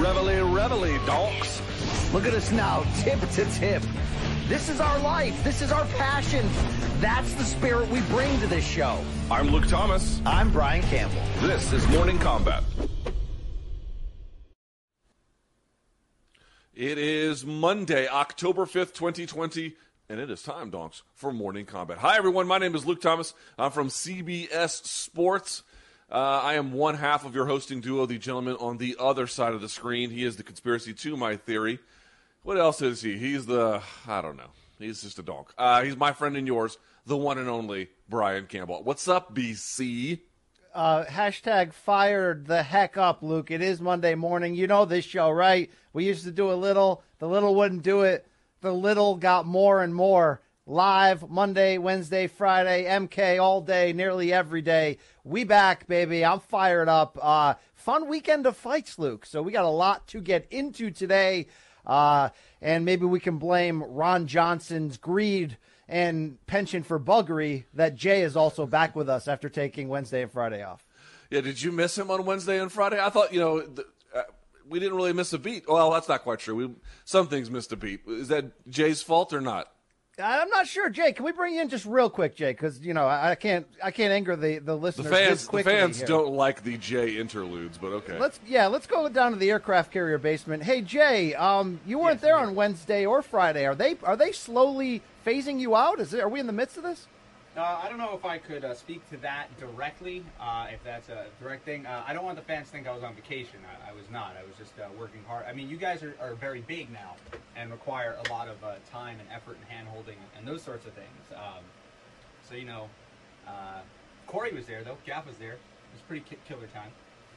Reveille, donks. Look at us now, tip to tip. This is our life. This is our passion. That's the spirit we bring to this show. I'm Luke Thomas. I'm Brian Campbell. This is Morning Combat. It is Monday, October 5th, 2020, and it is time, donks, for Morning Combat. Hi, everyone. My name is Luke Thomas. I'm from CBS Sports. I am one half of your hosting duo, the gentleman on the other side of the screen. He is the conspiracy to my theory. What else is he? He's the, I don't know. He's just a donk. He's my friend and yours, the one and only Brian Campbell. What's up, BC? Hashtag fired the heck up, Luke. It is Monday morning. You know this show, right? We used to do a little. The little wouldn't do it. The little got more and more. Live Monday, Wednesday, Friday, MK all day, nearly every day. We back, baby. I'm fired up. Fun weekend of fights, Luke. So we got a lot to get into today. And maybe we can blame Ron Johnson's greed and penchant for buggery that Jay is also back with us after taking Wednesday and Friday off. Yeah, did you miss him on Wednesday and Friday? I thought, you know, we didn't really miss a beat. Well, that's not quite true. Some things missed a beat. Is that Jay's fault or not? I'm not sure, Jay. Can we bring you in just real quick, Jay? Because, you know, I can't anger the listeners. The fans don't like the Jay interludes, but okay. Let's go down to the aircraft carrier basement. Hey, Jay, you weren't there on Wednesday or Friday. Are they slowly phasing you out? Are we in the midst of this? I don't know if I could speak to that directly, if that's a direct thing. I don't want the fans to think I was on vacation. I was not. I was just working hard. I mean, you guys are very big now and require a lot of time and effort and hand-holding and those sorts of things. So, you know, Corey was there, though. Jeff was there. It was pretty killer time.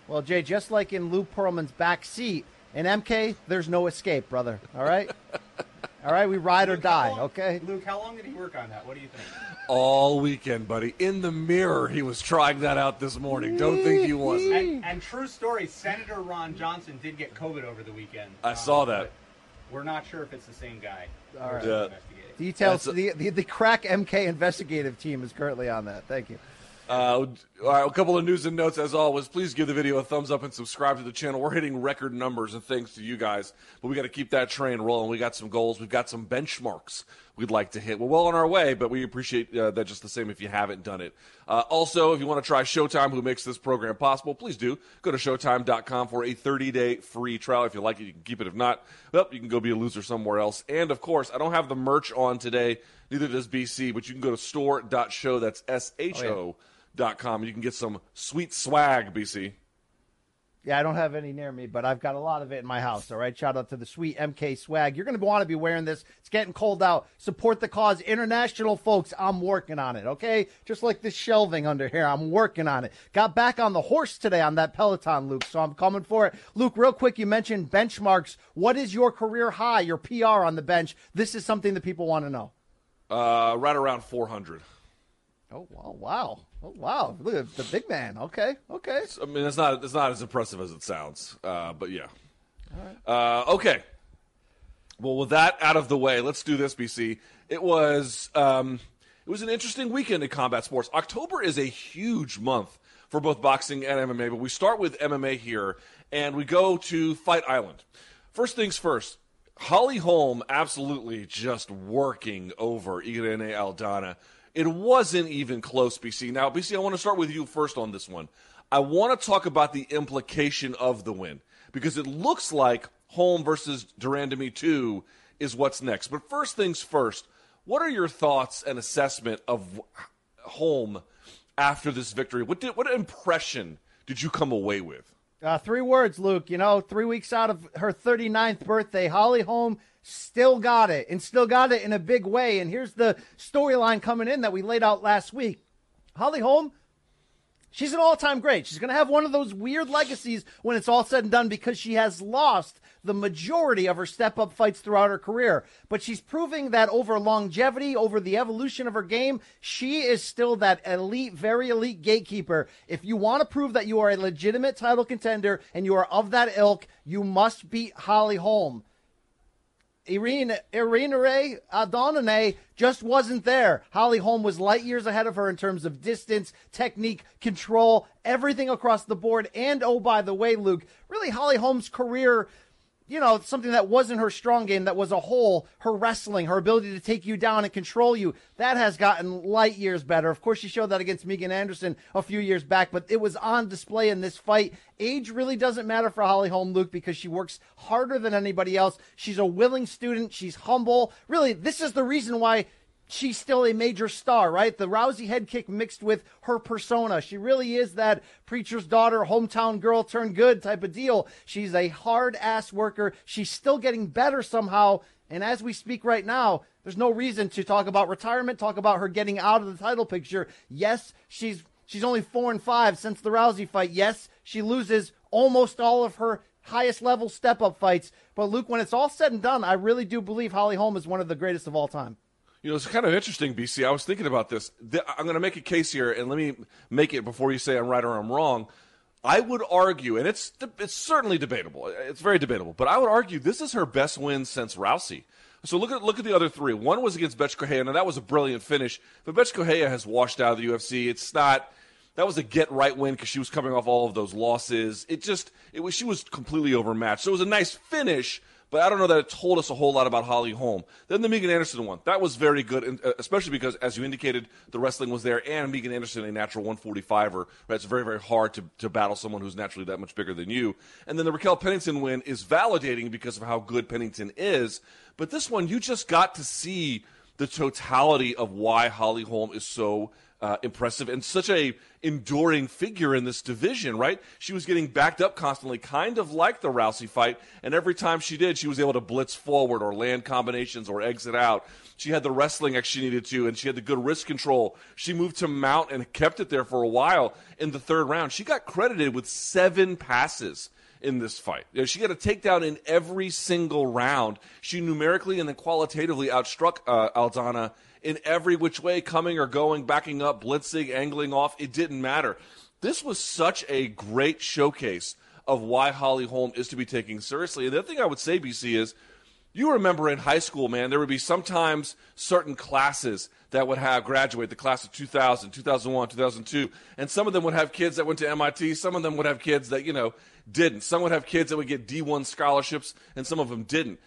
Well, Jay, just like in Lou Pearlman's back seat, in MK, there's no escape, brother. All right? All right, we ride Luke, or die, okay? Luke, how long did he work on that? What do you think? All weekend, buddy. In the mirror, he was trying that out this morning. Don't think he wasn't. And true story, Senator Ron Johnson did get COVID over the weekend. I saw that. We're not sure if it's the same guy. All right. Details. The crack MK investigative team is currently on that. Thank you. All right, a couple of news and notes as always. Please give the video a thumbs up and subscribe to the channel. We're hitting record numbers, and thanks to you guys. But we got to keep that train rolling. We got some goals. We've got some benchmarks we'd like to hit. We're well on our way, but we appreciate that just the same if you haven't done it. Also, if you want to try Showtime, who makes this program possible, please do. Go to Showtime.com for a 30-day free trial. If you like it, you can keep it. If not, well, you can go be a loser somewhere else. And, of course, I don't have the merch on today. Neither does BC, but you can go to store.show. That's SHO.com. You can get some sweet swag, BC. Yeah, I don't have any near me, but I've got a lot of it in my house, all right? Shout out to the sweet MK swag. You're going to want to be wearing this. It's getting cold out. Support the cause. International folks, I'm working on it, okay? Just like this shelving under here, I'm working on it. Got back on the horse today on that Peloton, Luke, so I'm coming for it. Luke, real quick, you mentioned benchmarks. What is your career high, your PR on the bench? This is something that people want to know. Right around 400. Oh, wow. Oh, wow. Look at the big man. Okay. I mean, it's not as impressive as it sounds, but yeah. All right. Okay. Well, with that out of the way, let's do this, BC. It was an interesting weekend in combat sports. October is a huge month for both boxing and MMA, but we start with MMA here, and we go to Fight Island. First things first. Holly Holm absolutely just working over Irene Aldana. It wasn't even close, BC. Now, BC, I want to start with you first on this one. I want to talk about the implication of the win because it looks like Holm versus de Randamie 2 is what's next. But first things first, what are your thoughts and assessment of Holm after this victory? What impression did you come away with? Three words, Luke. You know, 3 weeks out of her 39th birthday, Holly Holm still got it, and still got it in a big way. And here's the storyline coming in that we laid out last week. Holly Holm, she's an all-time great. She's going to have one of those weird legacies when it's all said and done because she has lost the majority of her step-up fights throughout her career. But she's proving that over longevity, over the evolution of her game, she is still that elite, very elite gatekeeper. If you want to prove that you are a legitimate title contender and you are of that ilk, you must beat Holly Holm. Irene Adonane just wasn't there. Holly Holm was light years ahead of her in terms of distance, technique, control, everything across the board. And, oh, by the way, Luke, really Holly Holm's career, you know, something that wasn't her strong game, that was a whole, her wrestling, her ability to take you down and control you, that has gotten light years better. Of course, she showed that against Megan Anderson a few years back, but it was on display in this fight. Age really doesn't matter for Holly Holm, Luke, because she works harder than anybody else. She's a willing student. She's humble. Really, this is the reason why she's still a major star, right? The Rousey head kick mixed with her persona. She really is that preacher's daughter, hometown girl turned good type of deal. She's a hard-ass worker. She's still getting better somehow. And as we speak right now, there's no reason to talk about retirement, talk about her getting out of the title picture. Yes, she's only 4-5 since the Rousey fight. Yes, she loses almost all of her highest level step-up fights. But Luke, when it's all said and done, I really do believe Holly Holm is one of the greatest of all time. You know, it's kind of interesting, BC. I was thinking about this. I'm going to make a case here, and let me make it before you say I'm right or I'm wrong. I would argue, and it's certainly debatable. It's very debatable. But I would argue this is her best win since Rousey. So look at the other three. One was against Betch Correia, and that was a brilliant finish. But Betch Correia has washed out of the UFC. It's not – that was a get-right win because she was coming off all of those losses. She was completely overmatched. So it was a nice finish, but I don't know that it told us a whole lot about Holly Holm. Then the Megan Anderson one. That was very good, especially because, as you indicated, the wrestling was there, and Megan Anderson, a natural 145er. Right? It's very, very hard to battle someone who's naturally that much bigger than you. And then the Raquel Pennington win is validating because of how good Pennington is. But this one, you just got to see the totality of why Holly Holm is so impressive and such a enduring figure in this division, right? She was getting backed up constantly, kind of like the Rousey fight, and every time she did, she was able to blitz forward or land combinations or exit out. She had the wrestling she needed to, and she had the good wrist control. She moved to mount and kept it there for a while. In the third round, she got credited with 7 passes in this fight. You know, she got a takedown in every single round. She numerically and then qualitatively outstruck Aldana in every which way, coming or going, backing up, blitzing, angling off. It didn't matter. This was such a great showcase of why Holly Holm is to be taken seriously. And the other thing I would say, BC, is you remember in high school, man, there would be sometimes certain classes that would have graduate, the class of 2000, 2001, 2002, and some of them would have kids that went to MIT. Some of them would have kids that, you know, didn't. Some would have kids that would get D1 scholarships, and some of them didn't.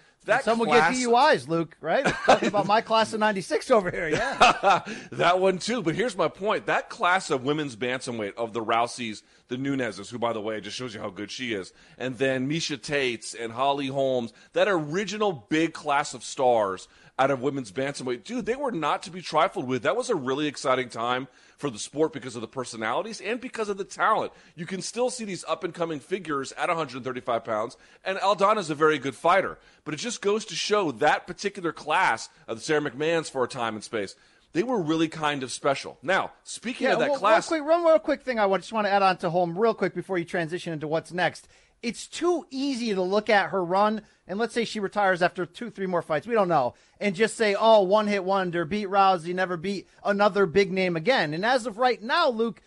Some would get DUIs, Luke, right? Talking about my class of 96 over here, yeah. That one, too. But here's my point. That class of women's bantamweight, of the Rouseys, the Nuneses, who, by the way, just shows you how good she is, and then Miesha Tates and Holly Holmes, that original big class of stars out of women's bantamweight, dude, they were not to be trifled with. That was a really exciting time for the sport because of the personalities and because of the talent. You can still see these up-and-coming figures at 135 pounds, and Aldana's a very good fighter. But it just goes to show that particular class of the Sarah McMahons for a time and space, they were really kind of special. Now, speaking of that class... One real quick thing I just want to add on to Holm real quick before you transition into what's next. It's too easy to look at her run, and let's say she retires after 2-3 more fights, we don't know, and just say, oh, one-hit wonder, beat Rousey, never beat another big name again. And as of right now, Luke,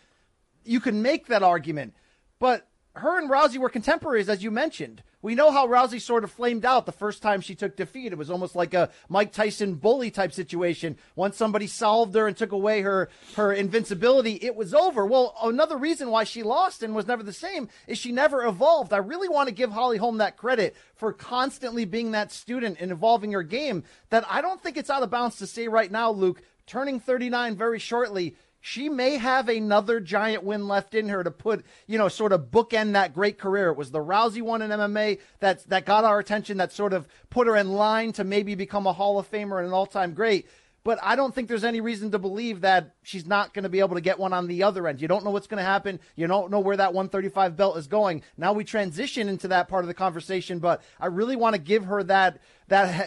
you can make that argument, but her and Rousey were contemporaries, as you mentioned. We know how Rousey sort of flamed out the first time she took defeat. It was almost like a Mike Tyson bully type situation. Once somebody solved her and took away her invincibility, it was over. Well, another reason why she lost and was never the same is she never evolved. I really want to give Holly Holm that credit for constantly being that student and evolving her game that I don't think it's out of bounds to say right now, Luke, turning 39 very shortly, she may have another giant win left in her to put, you know, sort of bookend that great career. It was the Rousey one in MMA that got our attention, that sort of put her in line to maybe become a Hall of Famer and an all-time great. But I don't think there's any reason to believe that she's not going to be able to get one on the other end. You don't know what's going to happen. You don't know where that 135 belt is going. Now we transition into that part of the conversation, but I really want to give her that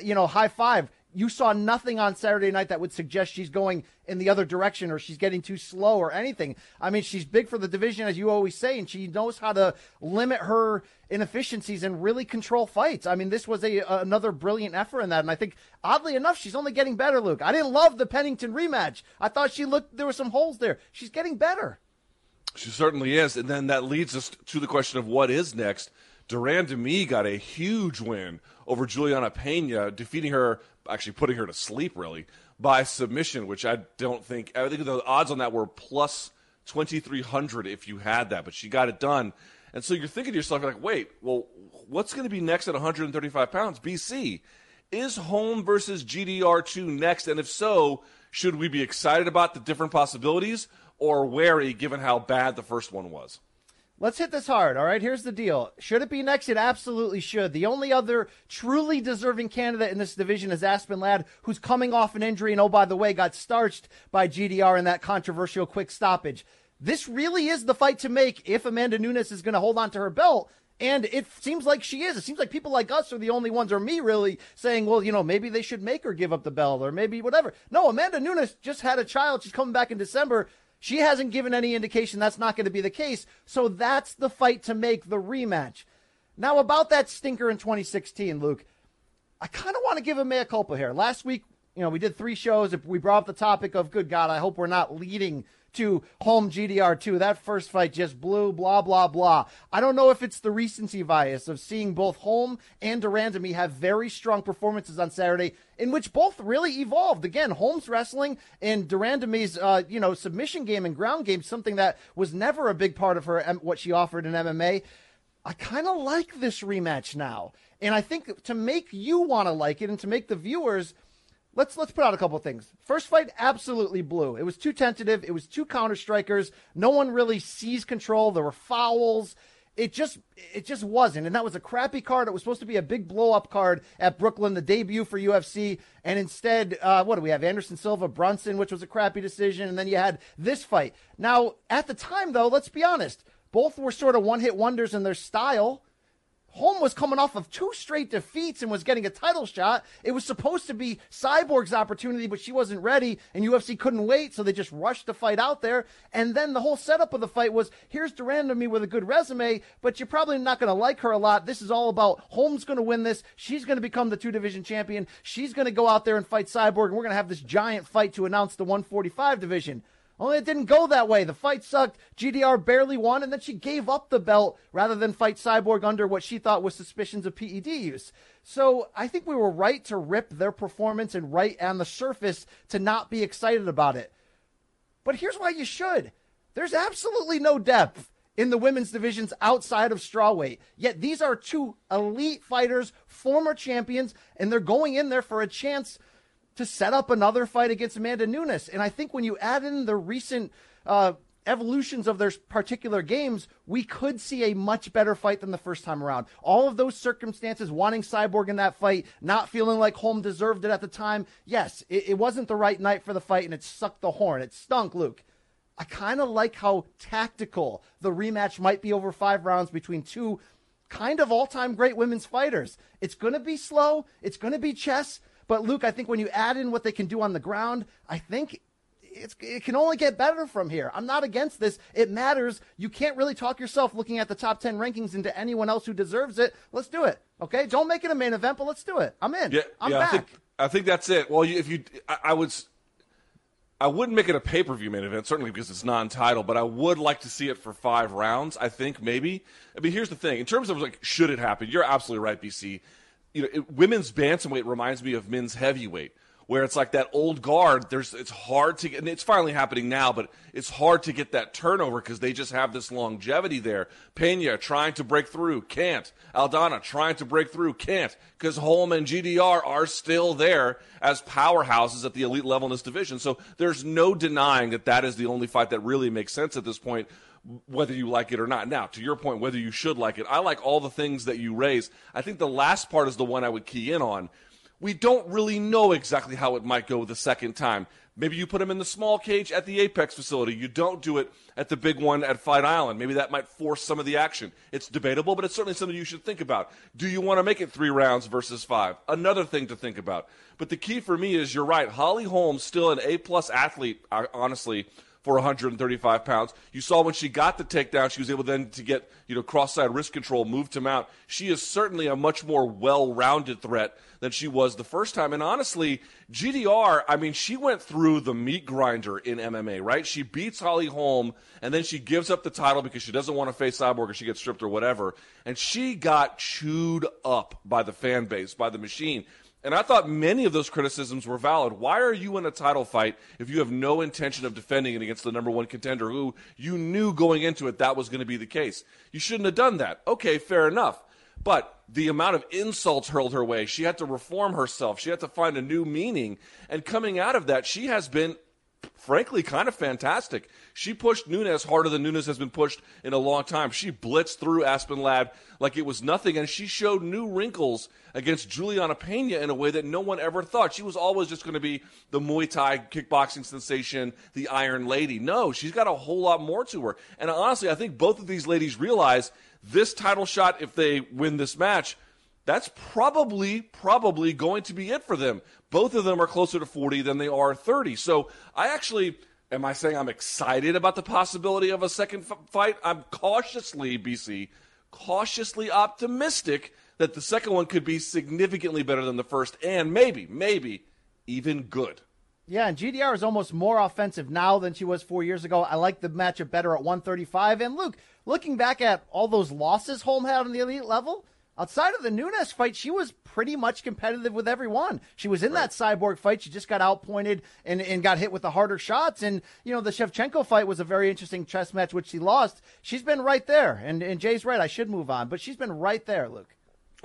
you know, high five. You saw nothing on Saturday night that would suggest she's going in the other direction or she's getting too slow or anything. I mean, she's big for the division, as you always say, and she knows how to limit her inefficiencies and really control fights. I mean, this was another brilliant effort in that, and I think, oddly enough, she's only getting better, Luke. I didn't love the Pennington rematch. I thought there were some holes there. She's getting better. She certainly is, and then that leads us to the question of what is next. de Randamie got a huge win over Juliana Pena, defeating her, actually putting her to sleep, really, by submission, which I think the odds on that were plus 2,300 if you had that, but she got it done. And so you're thinking to yourself, like, wait, well, what's going to be next at 135 pounds? BC, is Holm versus GDR2 next? And if so, should we be excited about the different possibilities or wary given how bad the first one was? Let's hit this hard, all right? Here's the deal. Should it be next? It absolutely should. The only other truly deserving candidate in this division is Aspen Ladd, who's coming off an injury and, oh, by the way, got starched by GDR in that controversial quick stoppage. This really is the fight to make if Amanda Nunes is going to hold on to her belt, and it seems like she is. It seems like people like us are the only ones, or me really, saying, well, you know, maybe they should make her give up the belt or maybe whatever. No, Amanda Nunes just had a child. She's coming back in December. She hasn't given any indication that's not going to be the case. So that's the fight to make, the rematch. Now about that stinker in 2016, Luke, I kind of want to give a mea culpa here. Last week, you know, we did three shows. We brought up the topic of, good God, I hope we're not leading to Holm GDR2. That first fight just blew, blah, blah, blah. I don't know if it's the recency bias of seeing both Holm and de Randamie have very strong performances on Saturday, in which both really evolved. Again, Holm's wrestling and de Randamie's, submission game and ground game, something that was never a big part of her, what she offered in MMA. I kind of like this rematch now. And I think to make you want to like it and to make the viewers... Let's put out a couple of things. First fight absolutely blew. It was too tentative. It was two counter strikers. No one really seized control. There were fouls. It just wasn't. And that was a crappy card. It was supposed to be a big blow up card at Brooklyn, the debut for UFC. And instead, what do we have? Anderson Silva, Brunson, which was a crappy decision. And then you had this fight. Now, at the time though, let's be honest, both were sort of one hit wonders in their style. Holm was coming off of two straight defeats and was getting a title shot. It was supposed to be Cyborg's opportunity, but she wasn't ready, and UFC couldn't wait, so they just rushed the fight out there. And then the whole setup of the fight was, here's de Randamie with a good resume, but you're probably not going to like her a lot. This is all about Holm's going to win this. She's going to become the two-division champion. She's going to go out there and fight Cyborg, and we're going to have this giant fight to announce the 145 division. Only it didn't go that way. The fight sucked. GDR barely won, and then she gave up the belt rather than fight Cyborg under what she thought was suspicions of PED use. So I think we were right to rip their performance and right on the surface to not be excited about it. But here's why you should. There's absolutely no depth in the women's divisions outside of strawweight. Yet these are two elite fighters, former champions, and they're going in there for a chance to set up another fight against Amanda Nunes. And I think when you add in the recent evolutions of their particular games, we could see a much better fight than the first time around. All of those circumstances, wanting Cyborg in that fight, not feeling like Holm deserved it at the time. Yes, it wasn't the right night for the fight, and it sucked the horn. It stunk, Luke. I kind of like how tactical the rematch might be over 5 rounds between two kind of all-time great women's fighters. It's going to be slow. It's going to be chess. But, Luke, I think when you add in what they can do on the ground, I think it can only get better from here. I'm not against this. It matters. You can't really talk yourself looking at the top 10 rankings into anyone else who deserves it. Let's do it, okay? Don't make it a main event, but let's do it. I'm in. I'm back. I think that's it. Well, I wouldn't make it a pay-per-view main event, certainly because it's non-title, but I would like to see it for 5 rounds, I think, maybe. I mean, here's the thing. In terms of, like, should it happen, you're absolutely right, BC. You know, women's bantamweight reminds me of men's heavyweight, where it's like that old guard. It's hard to get, and it's finally happening now, but it's hard to get that turnover because they just have this longevity there. Pena trying to break through, can't. Aldana trying to break through, can't, because Holm and GDR are still there as powerhouses at the elite level in this division. So there's no denying that that is the only fight that really makes sense at this point, whether you like it or not. Now, to your point, whether you should like it, I like all the things that you raise. I think the last part is the one I would key in on. We don't really know exactly how it might go the second time. Maybe you put them in the small cage at the Apex facility. You don't do it at the big one at Fight Island. Maybe that might force some of the action. It's debatable, but it's certainly something you should think about. Do you want to make it 3 rounds versus 5? Another thing to think about. But the key for me is, you're right, Holly Holm, still an A-plus athlete, honestly, for 135 pounds. You saw when she got the takedown, she was able then to get, cross-side wrist control, moved him out. She is certainly a much more well-rounded threat than she was the first time. And honestly, GDR, she went through the meat grinder in MMA, right? She beats Holly Holm, and then she gives up the title because she doesn't want to face Cyborg or she gets stripped or whatever. And she got chewed up by the fan base, by the machine. And I thought many of those criticisms were valid. Why are you in a title fight if you have no intention of defending it against the number one contender who you knew going into it that was going to be the case? You shouldn't have done that. Okay, fair enough. But the amount of insults hurled her way, she had to reform herself. She had to find a new meaning. And coming out of that, she has been, frankly, kind of fantastic. She pushed Nunes harder than Nunes has been pushed in a long time. She blitzed through Aspen Ladd like it was nothing, and she showed new wrinkles against Juliana Pena in a way that no one ever thought. She was always just going to be the Muay Thai kickboxing sensation, the Iron Lady. No, she's got a whole lot more to her. And honestly, I think both of these ladies realize this title shot, if they win this match, that's probably going to be it for them. Both of them are closer to 40 than they are 30. So am I saying I'm excited about the possibility of a second fight? I'm cautiously optimistic that the second one could be significantly better than the first and maybe even good. Yeah, and GDR is almost more offensive now than she was 4 years ago. I like the matchup better at 135. And Luke, looking back at all those losses Holm had on the elite level, outside of the Nunes fight, she was pretty much competitive with everyone. She was in that Cyborg fight. She just got outpointed and got hit with the harder shots. And, the Shevchenko fight was a very interesting chess match, which she lost. She's been right there. And Jay's right. I should move on. But she's been right there, Luke.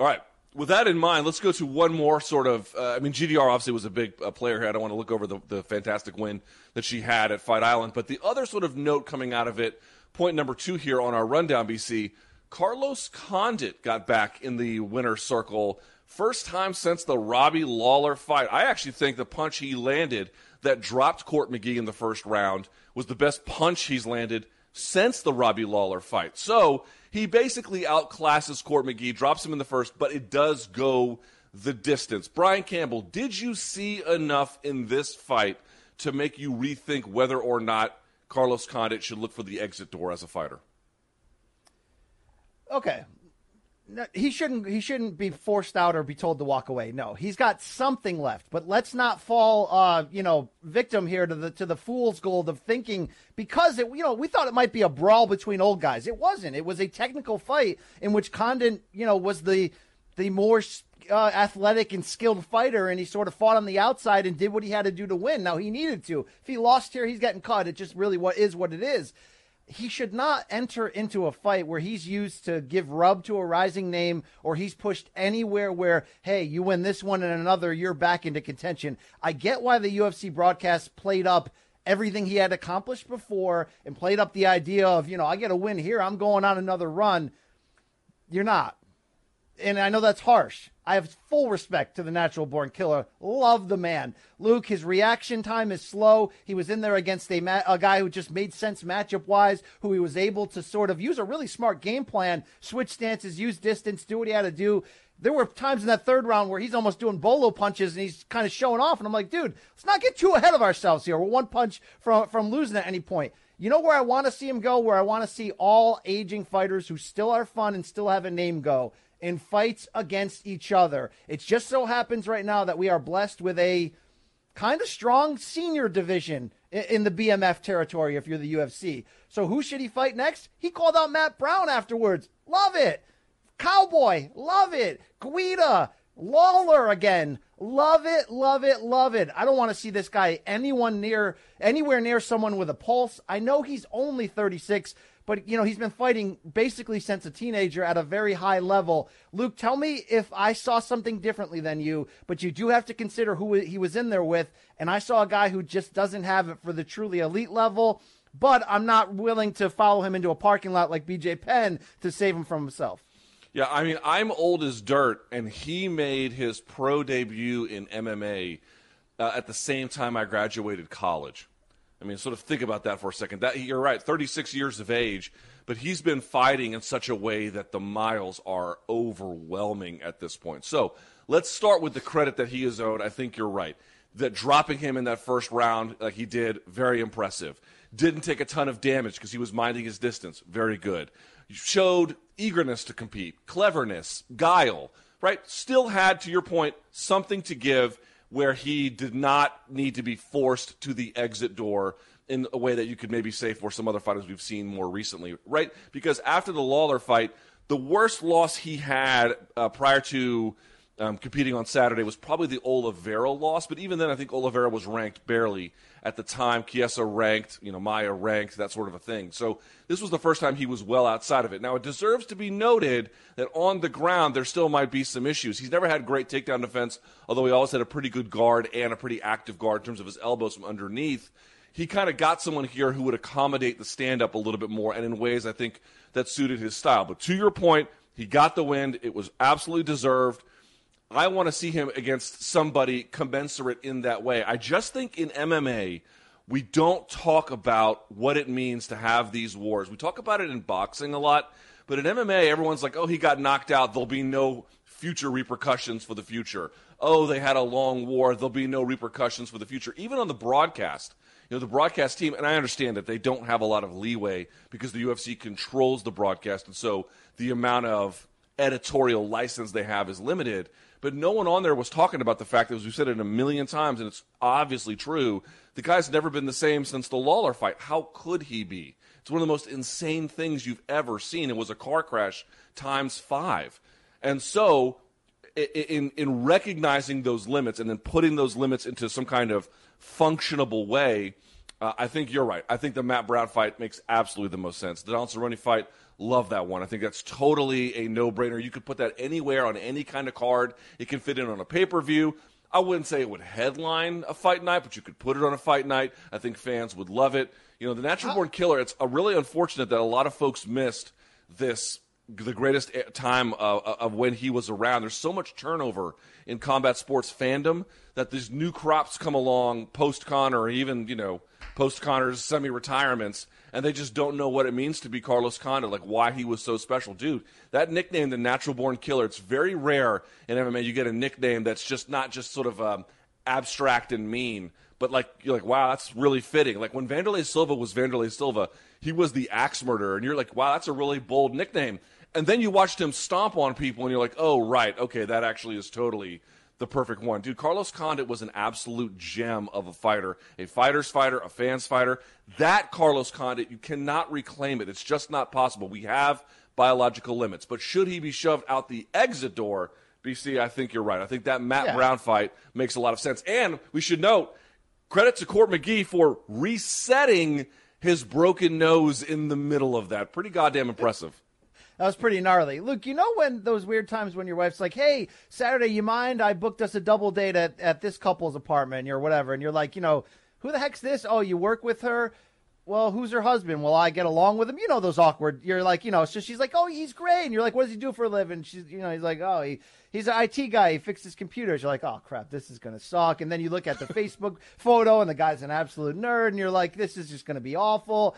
All right. With that in mind, let's go to one more sort of GDR obviously was a big player here. I don't want to look over the fantastic win that she had at Fight Island. But the other sort of note coming out of it, point number two here on our rundown, BC, Carlos Condit got back in the winner's circle, first time since the Robbie Lawler fight. I actually think the punch he landed that dropped Court McGee in the first round was the best punch he's landed since the Robbie Lawler fight. So he basically outclasses Court McGee, drops him in the first, but it does go the distance. Brian Campbell, did you see enough in this fight to make you rethink whether or not Carlos Condit should look for the exit door as a fighter? Okay, no, he shouldn't be forced out or be told to walk away. No, he's got something left, but let's not fall, victim here to the fool's gold of thinking because we thought it might be a brawl between old guys. It wasn't. It was a technical fight in which Condon, was the more athletic and skilled fighter, and he sort of fought on the outside and did what he had to do to win. Now he needed to. If he lost here, he's getting caught. It just really what it is. He should not enter into a fight where he's used to give rub to a rising name or he's pushed anywhere where, hey, you win this one and another, you're back into contention. I get why the UFC broadcast played up everything he had accomplished before and played up the idea of, I get a win here, I'm going on another run. You're not. And I know that's harsh. I have full respect to the natural-born killer. Love the man. Luke, his reaction time is slow. He was in there against a guy who just made sense matchup-wise, who he was able to sort of use a really smart game plan, switch stances, use distance, do what he had to do. There were times in that third round where he's almost doing bolo punches and he's kind of showing off. And I'm like, dude, let's not get too ahead of ourselves here. We're one punch from losing at any point. You know where I want to see him go, where I want to see all aging fighters who still are fun and still have a name go, in fights against each other. It just so happens right now that we are blessed with a kind of strong senior division in the BMF territory if you're the UFC. So who should he fight next? He called out Matt Brown afterwards. Love it. Cowboy. Love it. Guida. Lawler again. Love it, love it, love it. I don't want to see this guy anywhere near someone with a pulse. I know he's only 36, but, he's been fighting basically since a teenager at a very high level. Luke, tell me if I saw something differently than you, but you do have to consider who he was in there with. And I saw a guy who just doesn't have it for the truly elite level, but I'm not willing to follow him into a parking lot like BJ Penn to save him from himself. Yeah, I'm old as dirt, and he made his pro debut in MMA at the same time I graduated college. Sort of think about that for a second. That, you're right, 36 years of age, but he's been fighting in such a way that the miles are overwhelming at this point. So let's start with the credit that he is owed. I think you're right. That dropping him in that first round like he did, very impressive. Didn't take a ton of damage because he was minding his distance. Very good. Showed eagerness to compete, cleverness, guile, right? Still had, to your point, something to give where he did not need to be forced to the exit door in a way that you could maybe say for some other fighters we've seen more recently, right? Because after the Lawler fight, the worst loss he had prior to competing on Saturday was probably the Oliveira loss. But even then, I think Oliveira was ranked barely at the time. Chiesa ranked, Maia ranked, that sort of a thing. So this was the first time he was well outside of it. Now, it deserves to be noted that on the ground, there still might be some issues. He's never had great takedown defense, although he always had a pretty good guard and a pretty active guard in terms of his elbows from underneath. He kind of got someone here who would accommodate the stand-up a little bit more, and in ways, I think, that suited his style. But to your point, he got the win. It was absolutely deserved. I want to see him against somebody commensurate in that way. I just think in MMA, we don't talk about what it means to have these wars. We talk about it in boxing a lot, but in MMA, everyone's like, oh, he got knocked out. There'll be no future repercussions for the future. Oh, they had a long war. There'll be no repercussions for the future. Even on the broadcast, the broadcast team, and I understand that they don't have a lot of leeway because the UFC controls the broadcast, and so the amount of editorial license they have is limited. But no one on there was talking about the fact that, as we've said it a million times, and it's obviously true, the guy's never been the same since the Lawler fight. How could he be? It's one of the most insane things you've ever seen. It was a car crash times 5. And so in recognizing those limits and then putting those limits into some kind of functionable way, I think you're right. I think the Matt Brown fight makes absolutely the most sense. The Donald Cerrone fight, love that one. I think that's totally a no-brainer. You could put that anywhere on any kind of card. It can fit in on a pay-per-view. I wouldn't say it would headline a fight night, but you could put it on a fight night. I think fans would love it. The Natural Born Killer, it's really unfortunate that a lot of folks missed this, the greatest time of when he was around. There's so much turnover in combat sports fandom that these new crops come along post-Conor or even, post-Conor's semi-retirements, and they just don't know what it means to be Carlos Condit, like why he was so special. Dude, that nickname, the Natural Born Killer, it's very rare in MMA you get a nickname that's just not just sort of abstract and mean, but like you're like, wow, that's really fitting. Like when Vanderlei Silva was Vanderlei Silva, he was the axe murderer, and you're like, wow, that's a really bold nickname. And then you watched him stomp on people, and you're like, oh, right, okay, that actually is totally the perfect one. Dude, Carlos Condit was an absolute gem of a fighter, a fighter's fighter, a fan's fighter. That Carlos Condit, you cannot reclaim it. It's just not possible. We have biological limits. But should he be shoved out the exit door, BC, I think you're right. I think that Matt Brown fight makes a lot of sense. And we should note, credit to Court McGee for resetting his broken nose in the middle of that. Pretty goddamn impressive. That was pretty gnarly. Luke, when those weird times when your wife's like, hey, Saturday, you mind? I booked us a double date at this couple's apartment or whatever. And you're like, who the heck's this? Oh, you work with her? Well, who's her husband? Will I get along with him? Those awkward, you're like, so she's like, oh, he's great. And you're like, what does he do for a living? She's, he's like, oh, he's an IT guy. He fixes computers. You're like, oh, crap, this is going to suck. And then you look at the Facebook photo and the guy's an absolute nerd. And you're like, this is just going to be awful.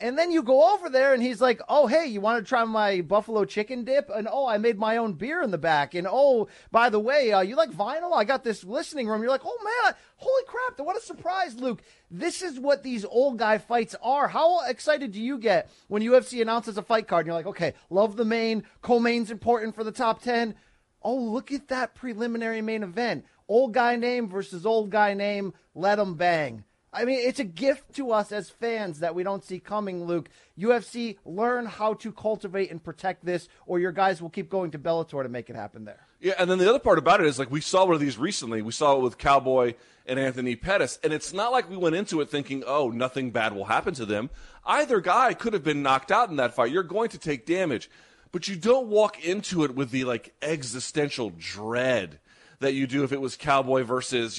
And then you go over there and he's like, oh, hey, you want to try my buffalo chicken dip? And, oh, I made my own beer in the back. And, oh, by the way, you like vinyl? I got this listening room. You're like, oh, man, holy crap. What a surprise, Luke. This is what these old guy fights are. How excited do you get when UFC announces a fight card? And you're like, okay, love the main. Co-main's important for the top 10. Oh, look at that preliminary main event. Old guy name versus old guy name. Let them bang. I mean, it's a gift to us as fans that we don't see coming, Luke. UFC, learn how to cultivate and protect this, or your guys will keep going to Bellator to make it happen there. Yeah, and then the other part about it is, like, we saw one of these recently. We saw it with Cowboy and Anthony Pettis, and it's not like we went into it thinking, oh, nothing bad will happen to them. Either guy could have been knocked out in that fight. You're going to take damage, but you don't walk into it with the, existential dread that you do if it was Cowboy versus,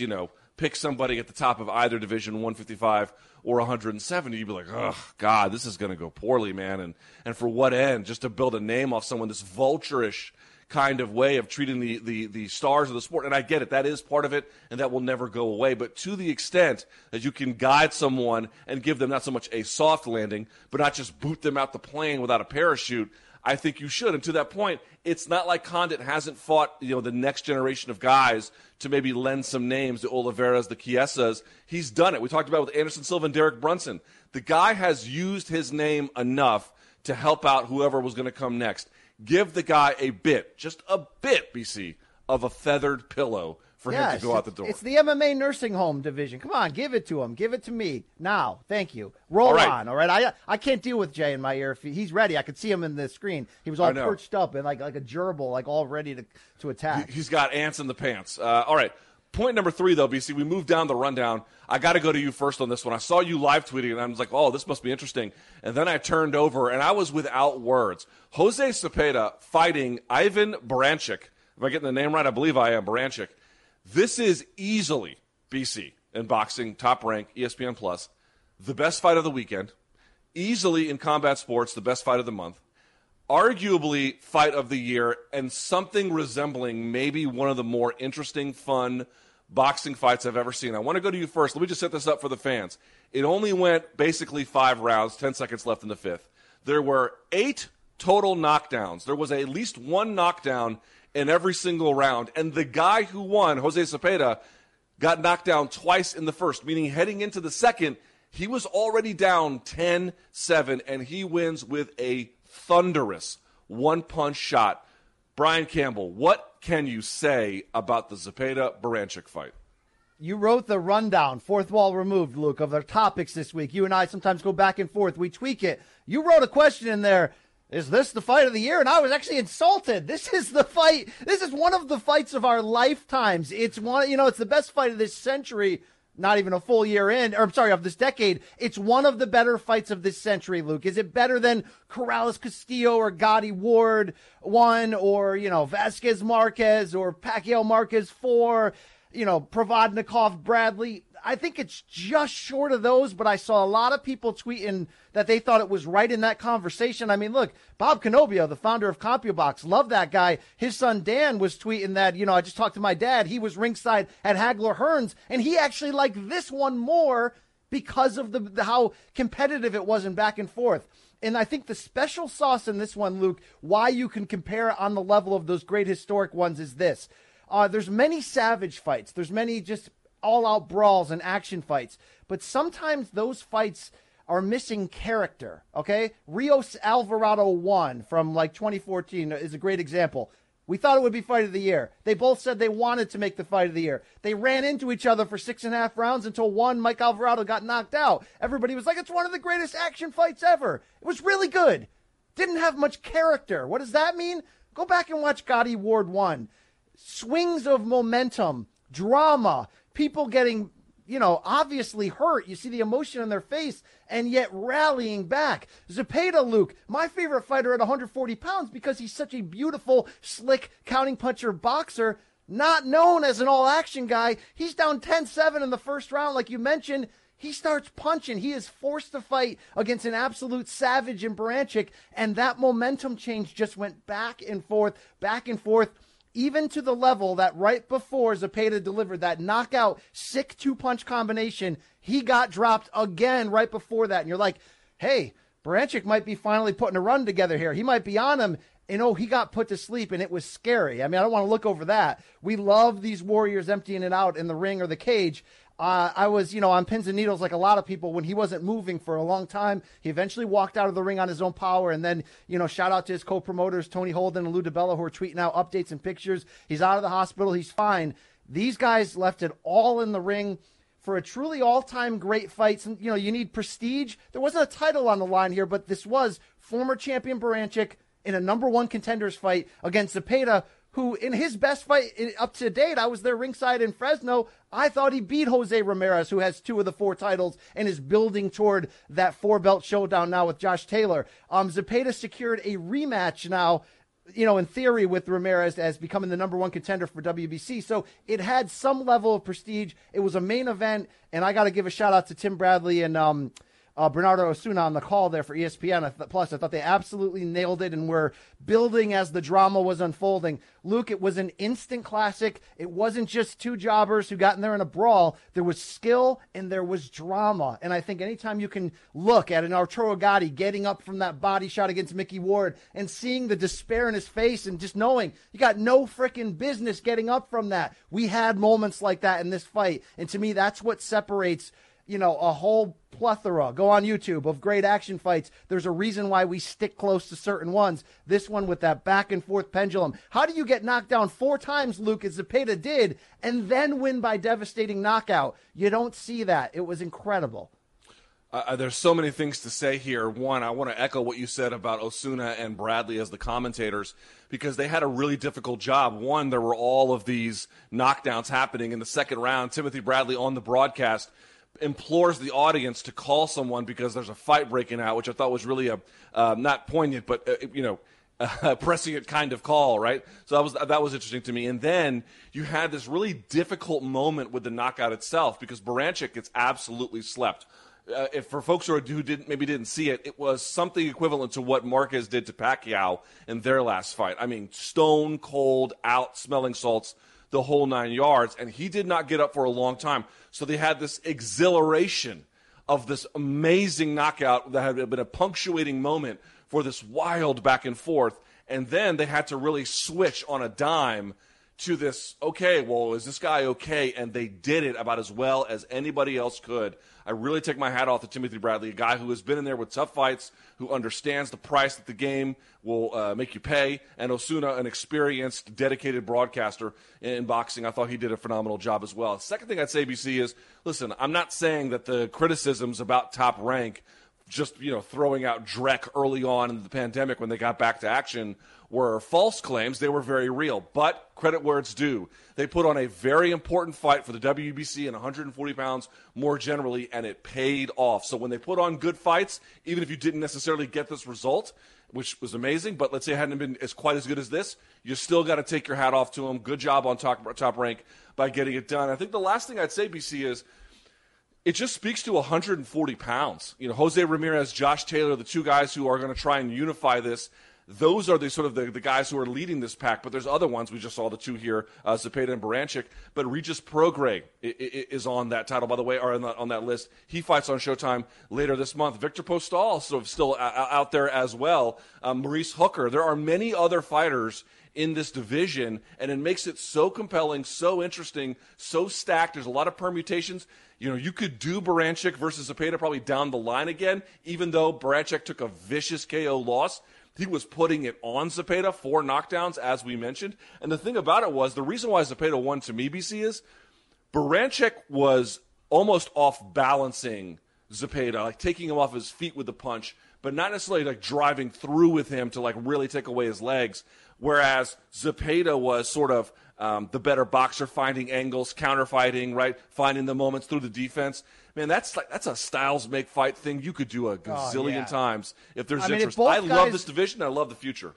pick somebody at the top of either division, 155 or 170, you'd be like, oh, God, this is going to go poorly, man. And for what end? Just to build a name off someone, this vulturish kind of way of treating the stars of the sport. And I get it. That is part of it, and that will never go away. But to the extent that you can guide someone and give them not so much a soft landing, but not just boot them out the plane without a parachute, I think you should. And to that point, it's not like Condit hasn't fought, you know, the next generation of guys to maybe lend some names, the Oliveras, the Chiesas. He's done it. We talked about with Anderson Silva and Derek Brunson. The guy has used his name enough to help out whoever was going to come next. Give the guy a bit, just a bit, BC, of a feathered pillow for him to go out the door. It's the MMA nursing home division. Come on, give it to him. Give it to me now. Thank you. Roll on, all right? I can't deal with Jay in my ear. If he's ready. I could see him in the screen. He was all perched up and like a gerbil, like all ready to attack. He's got ants in the pants. All right. Point number three, though, BC, we moved down the rundown. I got to go to you first on this one. I saw you live tweeting, and I was like, oh, this must be interesting. And then I turned over, and I was without words. Jose Zepeda fighting Ivan Baranchyk. If I get the name right, I believe I am, Baranchyk. This is easily, BC, in boxing, Top Rank, ESPN+, the best fight of the weekend. Easily, in combat sports, the best fight of the month. Arguably, fight of the year, and something resembling maybe one of the more interesting, fun boxing fights I've ever seen. I want to go to you first. Let me just set this up for the fans. It only went basically 5 rounds, 10 seconds left in the 5th. There were 8 total knockdowns. There was at least one knockdown in every single round. And the guy who won, Jose Zepeda, got knocked down twice in the 1st, meaning heading into the 2nd, he was already down 10-7, and he wins with a thunderous one-punch shot. Brian Campbell, what can you say about the Zepeda-Baranchyk fight? You wrote the rundown, fourth wall removed, Luke, of their topics this week. You and I sometimes go back and forth. We tweak it. You wrote a question in there. Is this the fight of the year? And I was actually insulted. This is the fight. This is one of the fights of our lifetimes. It's one, you know, it's the best fight of this century. Not even a full year in, or I'm sorry, of this decade. It's one of the better fights of this century, Luke. Is it better than Corrales-Castillo or Gotti Ward 1 or, you know, Vasquez-Marquez or Pacquiao-Marquez 4, you know, Provodnikov-Bradley? I think it's just short of those, but I saw a lot of people tweeting that they thought it was right in that conversation. I mean, look, Bob Canobio, the founder of CompuBox, love that guy. His son Dan was tweeting that, you know, I just talked to my dad. He was ringside at Hagler-Hearns, and he actually liked this one more because of the how competitive it was and back and forth. And I think the special sauce in this one, Luke, why you can compare it on the level of those great historic ones is this. There's many savage fights. There's many just all-out brawls and action fights, but sometimes those fights are missing character, okay? Rios Alvarado 1 from like 2014 is a great example. We thought it would be fight of the year. They both said they wanted to make the fight of the year. They ran into each other for 6.5 rounds until one, Mike Alvarado, got knocked out. Everybody was like, it's one of the greatest action fights ever. It was really good. Didn't have much character. What does that mean? Go back and watch Gotti Ward 1. Swings of momentum, drama, people getting, you know, obviously hurt. You see the emotion on their face and yet rallying back. Zepeda, Luke, my favorite fighter at 140 pounds because he's such a beautiful, slick counting puncher boxer, not known as an all-action guy. He's down 10-7 in the 1st round, like you mentioned. He starts punching. He is forced to fight against an absolute savage in Baranchyk, and that momentum change just went back and forth, back and forth, even to the level that right before Zepeda delivered that knockout, sick two-punch combination, he got dropped again right before that. And you're like, hey, Baranchyk might be finally putting a run together here. He might be on him. And, oh, he got put to sleep, and it was scary. I mean, I don't want to look over that. We love these warriors emptying it out in the ring or the cage. I was, you know, on pins and needles like a lot of people when he wasn't moving for a long time. He eventually walked out of the ring on his own power. And then, you know, shout out to his co-promoters, Tony Holden and Lou DiBella, who are tweeting out updates and pictures. He's out of the hospital. He's fine. These guys left it all in the ring for a truly all-time great fight. You know, you need prestige. There wasn't a title on the line here, but this was former champion Baranchyk in a #1 contenders fight against Zepeda, who in his best fight up to date, I was there ringside in Fresno, I thought he beat Jose Ramirez, who has 2 of the 4 titles and is building toward that 4-belt showdown now with Josh Taylor. Zepeda secured a rematch now, you know, in theory with Ramirez as becoming the #1 contender for WBC. So it had some level of prestige. It was a main event, and I got to give a shout out to Tim Bradley and Bernardo Osuna on the call there for ESPN Plus. I thought they absolutely nailed it and were building as the drama was unfolding. Luke, it was an instant classic. It wasn't just two jobbers who got in there in a brawl. There was skill and there was drama. And I think anytime you can look at an Arturo Gatti getting up from that body shot against Mickey Ward and seeing the despair in his face and just knowing you got no freaking business getting up from that. We had moments like that in this fight. And to me, that's what separates, you know, a whole plethora, go on YouTube, of great action fights. There's a reason why we stick close to certain ones. This one with that back and forth pendulum. How do you get knocked down four times, Luke, as Zepeda did, and then win by devastating knockout? You don't see that. It was incredible. There's so many things to say here. One, I want to echo what you said about Osuna and Bradley as the commentators, because they had a really difficult job. One, there were all of these knockdowns happening in the second round. Timothy Bradley on the broadcast implores the audience to call someone because there's a fight breaking out, which I thought was really a not poignant, but prescient kind of call, right? So that was interesting to me. And then you had this really difficult moment with the knockout itself because Baranchyk gets absolutely slept. If for folks who maybe didn't see it, it was something equivalent to what Marquez did to Pacquiao in their last fight. I mean, stone cold out, smelling salts, the whole 9 yards, and he did not get up for a long time. So they had this exhilaration of this amazing knockout that had been a punctuating moment for this wild back and forth, and then they had to really switch on a dime to this, okay, well, is this guy okay? And they did it about as well as anybody else could. I really take my hat off to Timothy Bradley, a guy who has been in there with tough fights, who understands the price that the game will make you pay, and Osuna, an experienced, dedicated broadcaster in boxing. I thought he did a phenomenal job as well. The second thing I'd say, BC, is, listen, I'm not saying that the criticisms about Top Rank, just, you know, throwing out Drek early on in the pandemic when they got back to action, were false claims. They were very real, but credit where it's due. They put on a very important fight for the WBC and 140 pounds more generally, and it paid off. So when they put on good fights, even if you didn't necessarily get this result, which was amazing, but let's say it hadn't been quite as good as this, you still got to take your hat off to them. Good job on Top Rank by getting it done. I think the last thing I'd say, BC, is it just speaks to 140 pounds. You know, Jose Ramirez, Josh Taylor, the two guys who are going to try and unify this, those are the sort of the guys who are leading this pack. But there's other ones. We just saw the two here, Zepeda and Baranchyk. But Regis Prograis is on that title, by the way, or on that list. He fights on Showtime later this month. Victor Postal sort of still out there as well. Maurice Hooker. There are many other fighters in this division, and it makes it so compelling, so interesting, so stacked. There's a lot of permutations. You know, you could do Baranchyk versus Zepeda probably down the line again, even though Baranchyk took a vicious KO loss. He was putting it on Zepeda, 4 knockdowns, as we mentioned. And the thing about it was, the reason why Zepeda won to me, BC, is Baranchyk was almost off-balancing Zepeda, like taking him off his feet with the punch, but not necessarily like driving through with him to like really take away his legs. Whereas Zepeda was sort of the better boxer, finding angles, counterfighting, right, finding the moments through the defense. Man, that's a styles make fight thing you could do a gazillion times if there's interest. I love this division. I love the future.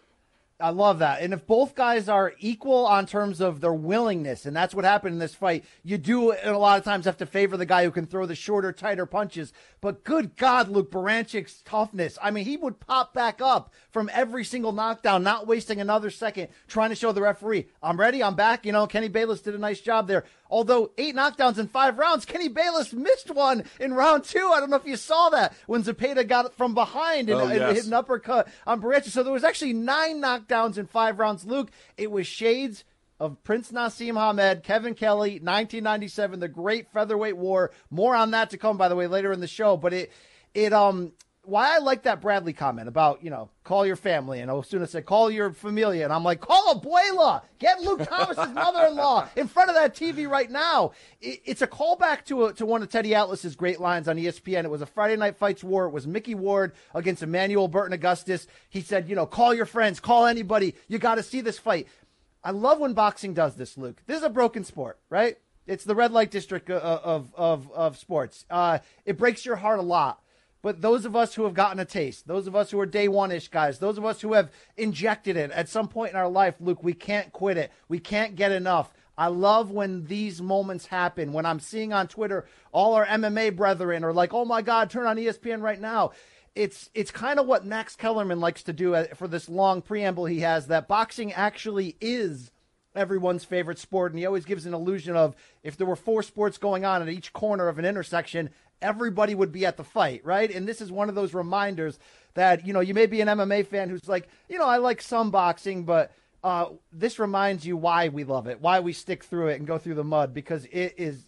I love that. And if both guys are equal on terms of their willingness, and that's what happened in this fight, you do a lot of times have to favor the guy who can throw the shorter, tighter punches. But good God, Luke, Barancyk's toughness. I mean, he would pop back up from every single knockdown, not wasting another second, trying to show the referee, I'm ready, I'm back. You know, Kenny Bayless did a nice job there. Although 8 knockdowns in 5 rounds, Kenny Bayless missed one in round 2. I don't know if you saw that when Zepeda got from behind and hit an uppercut on Baranchyk. So there was actually 9 knockdowns in 5 rounds, Luke. It was shades of Prince Naseem Hamed, Kevin Kelly, 1997, the great featherweight war. More on that to come, by the way, later in the show. But why I like that Bradley comment about, you know, call your family. And Osuna said, call your familia. And I'm like, call Abuela. Get Luke Thomas's mother-in-law in front of that TV right now. It's a callback to one of Teddy Atlas's great lines on ESPN. It was a Friday Night Fights war. It was Mickey Ward against Emmanuel Burton Augustus. He said, you know, call your friends, call anybody. You got to see this fight. I love when boxing does this, Luke. This is a broken sport, right? It's the red light district of sports. It breaks your heart a lot. But those of us who have gotten a taste, those of us who are day one-ish guys, those of us who have injected it at some point in our life, Luke, we can't quit it. We can't get enough. I love when these moments happen, when I'm seeing on Twitter all our MMA brethren are like, oh my God, turn on ESPN right now. It's kind of what Max Kellerman likes to do for this long preamble he has, that boxing actually is everyone's favorite sport. And he always gives an illusion of, if there were four sports going on at each corner of an intersection, everybody would be at the fight, right? And this is one of those reminders that, you know, you may be an MMA fan who's like, you know, I like some boxing, but this reminds you why we love it, why we stick through it and go through the mud, because it's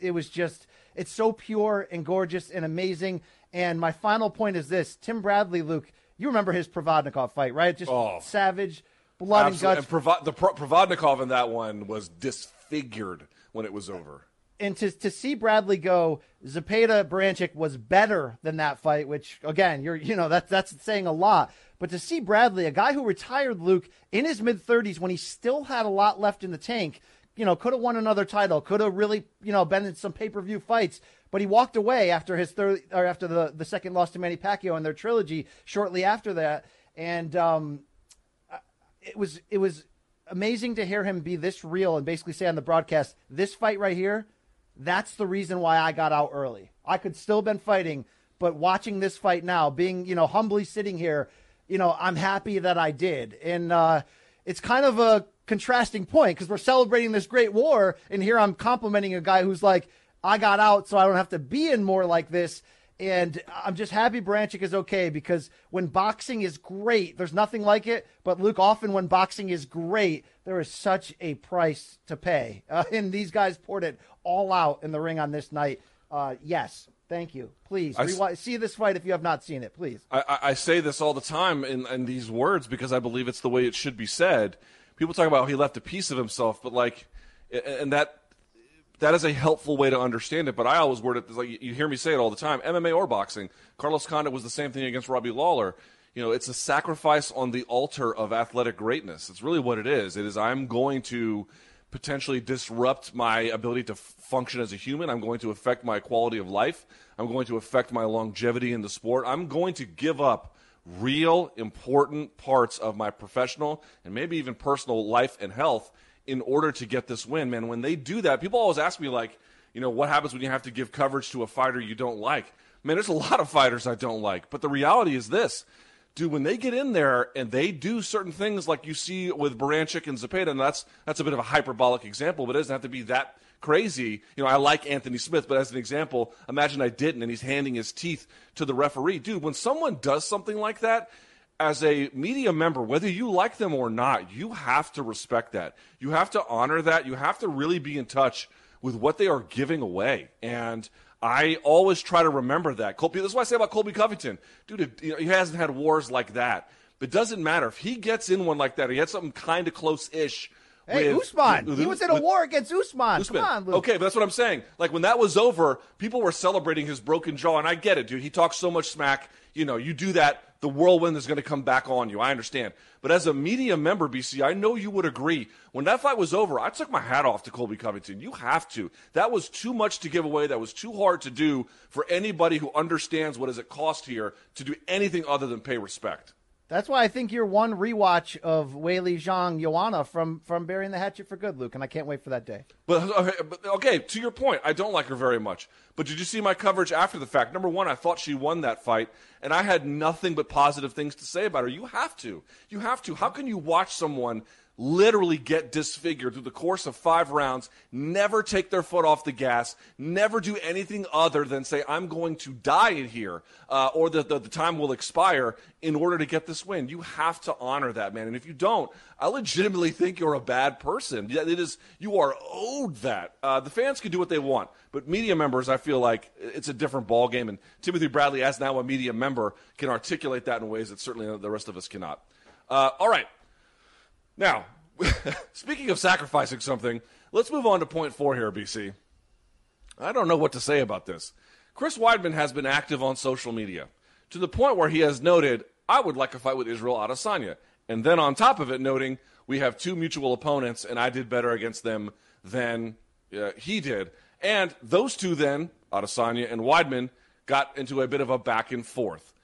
so pure and gorgeous and amazing. And my final point is this: Tim Bradley, Luke, you remember his Provodnikov fight, right? Just savage, blood absolutely. And guts. And Provodnikov in that one was disfigured when it was over. And to see Bradley go, Zepeda Baranchyk was better than that fight, which again, that's saying a lot. But to see Bradley, a guy who retired, Luke, in his mid-30s when he still had a lot left in the tank, you know, could have won another title, could have really, you know, been in some pay-per-view fights, but he walked away after his after the second loss to Manny Pacquiao in their trilogy shortly after that, and it was amazing to hear him be this real and basically say on the broadcast, this fight right here, that's the reason why I got out early. I could still have been fighting, but watching this fight now, being, you know, humbly sitting here, you know, I'm happy that I did. And it's kind of a contrasting point, because we're celebrating this great war, and here I'm complimenting a guy who's like, I got out so I don't have to be in more like this. And I'm just happy Baranchyk is okay, because when boxing is great, there's nothing like it. But Luke, often when boxing is great, there is such a price to pay. And these guys poured it all out in the ring on this night. Yes. Thank you. Please see this fight if you have not seen it, please. I say this all the time in these words, because I believe it's the way it should be said. People talk about how he left a piece of himself, but like, and that is a helpful way to understand it. But I always word it like, you hear me say it all the time, MMA or boxing. Carlos Condit was the same thing against Robbie Lawler. You know, it's a sacrifice on the altar of athletic greatness. It's really what it is. It is, I'm going to potentially disrupt my ability to function as a human. I'm going to affect my quality of life. I'm going to affect my longevity in the sport. I'm going to give up real important parts of my professional and maybe even personal life and health in order to get this win, man. When they do that, people always ask me, like, you know, what happens when you have to give coverage to a fighter you don't like? Man, there's a lot of fighters I don't like, but the reality is this. Dude, when they get in there and they do certain things like you see with Baranchyk and Zepeda, and that's a bit of a hyperbolic example, but it doesn't have to be that crazy. You know, I like Anthony Smith, but as an example, imagine I didn't, and he's handing his teeth to the referee. Dude, when someone does something like that, as a media member, whether you like them or not, you have to respect that. You have to honor that. You have to really be in touch with what they are giving away. And I always try to remember that. Colby, that's what I say about Colby Covington. Dude, he hasn't had wars like that. But it doesn't matter. If he gets in one like that, he had something kind of close-ish. Hey, Usman. He was in a war against Usman. Come on, Luke. Okay, but that's what I'm saying. Like, when that was over, people were celebrating his broken jaw, and I get it, dude. He talks so much smack. You know, you do that, the whirlwind is going to come back on you. I understand. But as a media member, BC, I know you would agree. When that fight was over, I took my hat off to Colby Covington. You have to. That was too much to give away. That was too hard to do for anybody who understands what is at cost here to do anything other than pay respect. That's why I think your one rewatch of Weili Zhang Joanna from Burying the Hatchet for good, Luke, and I can't wait for that day. But okay, to your point, I don't like her very much. But did you see my coverage after the fact? Number one, I thought she won that fight, and I had nothing but positive things to say about her. You have to. You have to. How can you watch someone literally get disfigured through the course of 5 rounds, never take their foot off the gas, never do anything other than say, I'm going to die in here, or the time will expire in order to get this win? You have to honor that, man. And if you don't, I legitimately think you're a bad person. You are owed that. The fans can do what they want, but media members, I feel like it's a different ballgame. And Timothy Bradley, as now a media member, can articulate that in ways that certainly the rest of us cannot. All right. Now, speaking of sacrificing something, let's move on to point 4 here, BC. I don't know what to say about this. Chris Weidman has been active on social media to the point where he has noted, I would like a fight with Israel Adesanya. And then on top of it, noting, we have 2 mutual opponents, and I did better against them than he did. And those 2 then, Adesanya and Weidman, got into a bit of a back and forth.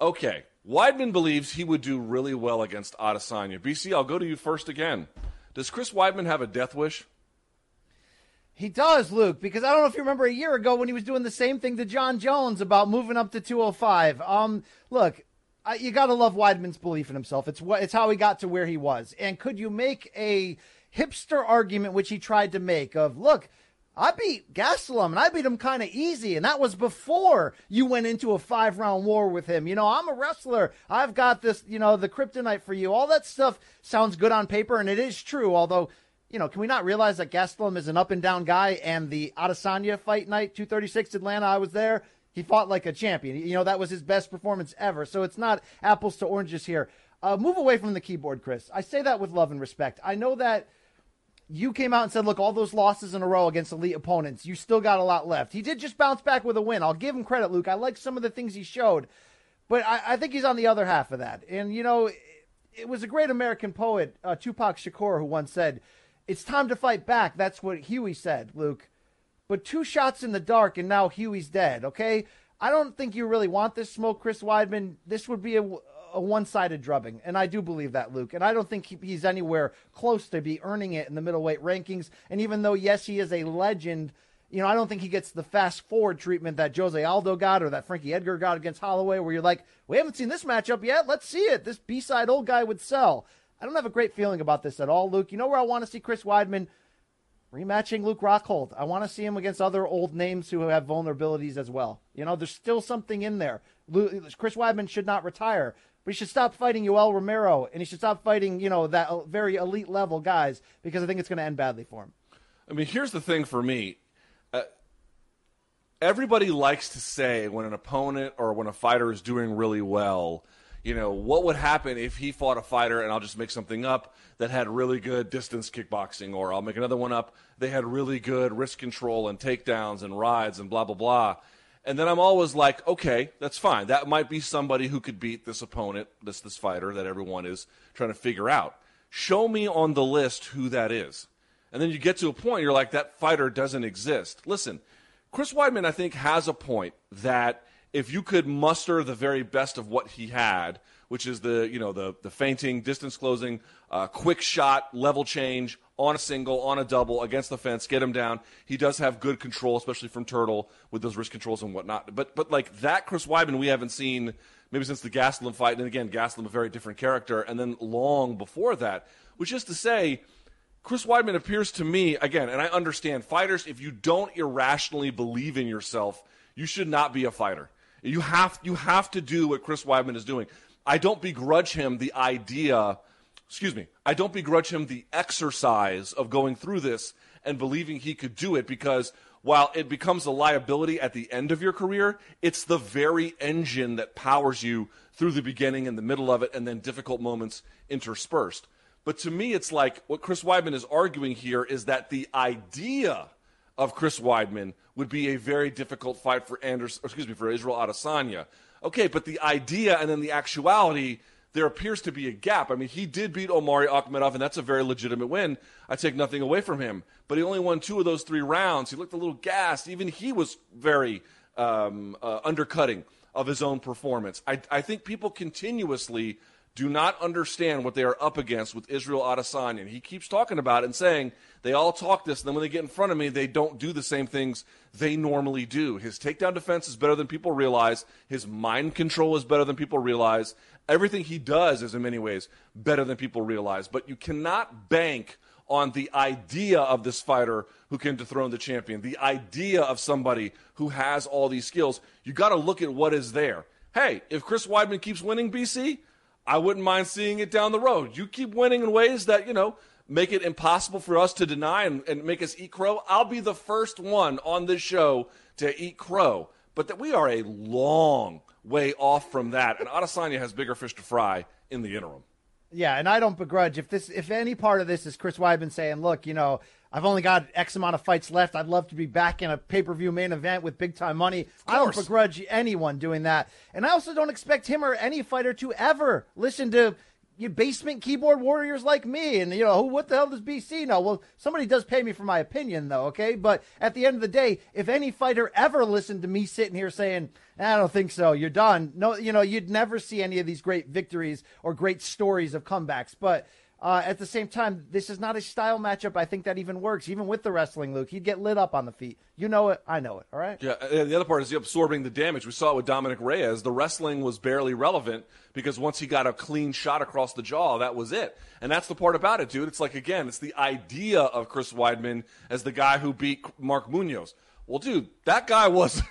Okay. Weidman believes he would do really well against Adesanya. BC, I'll go to you first again. Does Chris Weidman have a death wish? He does, Luke, because I don't know if you remember a year ago when he was doing the same thing to John Jones about moving up to 205. Look, you got to love Weidman's belief in himself. It's how he got to where he was. And could you make a hipster argument, which he tried to make, of, look, I beat Gastelum, and I beat him kind of easy, and that was before you went into a 5-round war with him. You know, I'm a wrestler. I've got this, you know, the kryptonite for you. All that stuff sounds good on paper, and it is true, although... You know, can we not realize that Gastelum is an up-and-down guy, and the Adesanya fight night, 236 Atlanta, I was there, he fought like a champion. You know, that was his best performance ever, so it's not apples to oranges here. Move away from the keyboard, Chris. I say that with love and respect. I know that you came out and said, look, all those losses in a row against elite opponents, you still got a lot left. He did just bounce back with a win. I'll give him credit, Luke. I like some of the things he showed, but I think he's on the other half of that. And, you know, it was a great American poet, Tupac Shakur, who once said, it's time to fight back. That's what Huey said, Luke. But 2 shots in the dark, and now Huey's dead, okay? I don't think you really want this smoke, Chris Weidman. This would be a one-sided drubbing, and I do believe that, Luke. And I don't think he's anywhere close to be earning it in the middleweight rankings. And even though, yes, he is a legend, you know, I don't think he gets the fast-forward treatment that Jose Aldo got or that Frankie Edgar got against Holloway, where you're like, we haven't seen this matchup yet. Let's see it. This B-side old guy would sell. I don't have a great feeling about this at all, Luke. You know where I want to see Chris Weidman? Rematching Luke Rockhold. I want to see him against other old names who have vulnerabilities as well. You know, there's still something in there. Chris Weidman should not retire, but he should stop fighting Yoel Romero, and he should stop fighting, you know, that very elite-level guys, because I think it's going to end badly for him. I mean, here's the thing for me. Everybody likes to say when an opponent or when a fighter is doing really well, you know, what would happen if he fought a fighter, and I'll just make something up, that had really good distance kickboxing, or I'll make another one up, they had really good wrist control and takedowns and rides and blah, blah, blah. And then I'm always like, okay, that's fine. That might be somebody who could beat this opponent, this fighter that everyone is trying to figure out. Show me on the list who that is. And then you get to a point, you're like, that fighter doesn't exist. Listen, Chris Weidman, I think, has a point that if you could muster the very best of what he had, which is the feinting, distance closing, quick shot, level change, on a single, on a double, against the fence, get him down. He does have good control, especially from Turtle, with those wrist controls and whatnot. But like that Chris Weidman we haven't seen maybe since the Gastelum fight. And again, Gastelum, a very different character. And then long before that, which is to say, Chris Weidman appears to me, again, and I understand fighters, if you don't irrationally believe in yourself, you should not be a fighter. You have to do what Chris Weidman is doing. I don't begrudge him the idea, I don't begrudge him the exercise of going through this and believing he could do it, because while it becomes a liability at the end of your career, it's the very engine that powers you through the beginning and the middle of it and then difficult moments interspersed. But to me, it's like what Chris Weidman is arguing here is that the idea of Chris Weidman would be a very difficult fight for Israel Adesanya. Okay, but the idea and then the actuality, there appears to be a gap. I mean, he did beat Omari Akhmedov, and that's a very legitimate win. I take nothing away from him. But he only won 2 of those 3 rounds. He looked a little gassed. Even he was very undercutting of his own performance. I think people continuously do not understand what they are up against with Israel Adesanya. And he keeps talking about it and saying, they all talk this, and then when they get in front of me, they don't do the same things they normally do. His takedown defense is better than people realize. His mind control is better than people realize. Everything he does is, in many ways, better than people realize. But you cannot bank on the idea of this fighter who can dethrone the champion, the idea of somebody who has all these skills. You got to look at what is there. Hey, if Chris Weidman keeps winning, BC, I wouldn't mind seeing it down the road. You keep winning in ways that, you know, make it impossible for us to deny and make us eat crow. I'll be the first one on this show to eat crow. But that we are a long way off from that, and Adesanya has bigger fish to fry in the interim. Yeah, and I don't begrudge. If any part of this is Chris Weidman saying, look, you know, I've only got X amount of fights left. I'd love to be back in a pay-per-view main event with big-time money. I don't begrudge anyone doing that. And I also don't expect him or any fighter to ever listen to basement keyboard warriors like me. And, you know, what the hell does BC know? Well, somebody does pay me for my opinion, though, okay? But at the end of the day, if any fighter ever listened to me sitting here saying, I don't think so, you're done. No, you know, you'd never see any of these great victories or great stories of comebacks. But At the same time, this is not a style matchup. I think that even works, even with the wrestling, Luke. He'd get lit up on the feet. You know it. I know it. All right? Yeah, and the other part is absorbing the damage. We saw it with Dominic Reyes. The wrestling was barely relevant because once he got a clean shot across the jaw, that was it. And that's the part about it, dude. It's like, again, it's the idea of Chris Weidman as the guy who beat Mark Munoz. Well, dude, that guy was...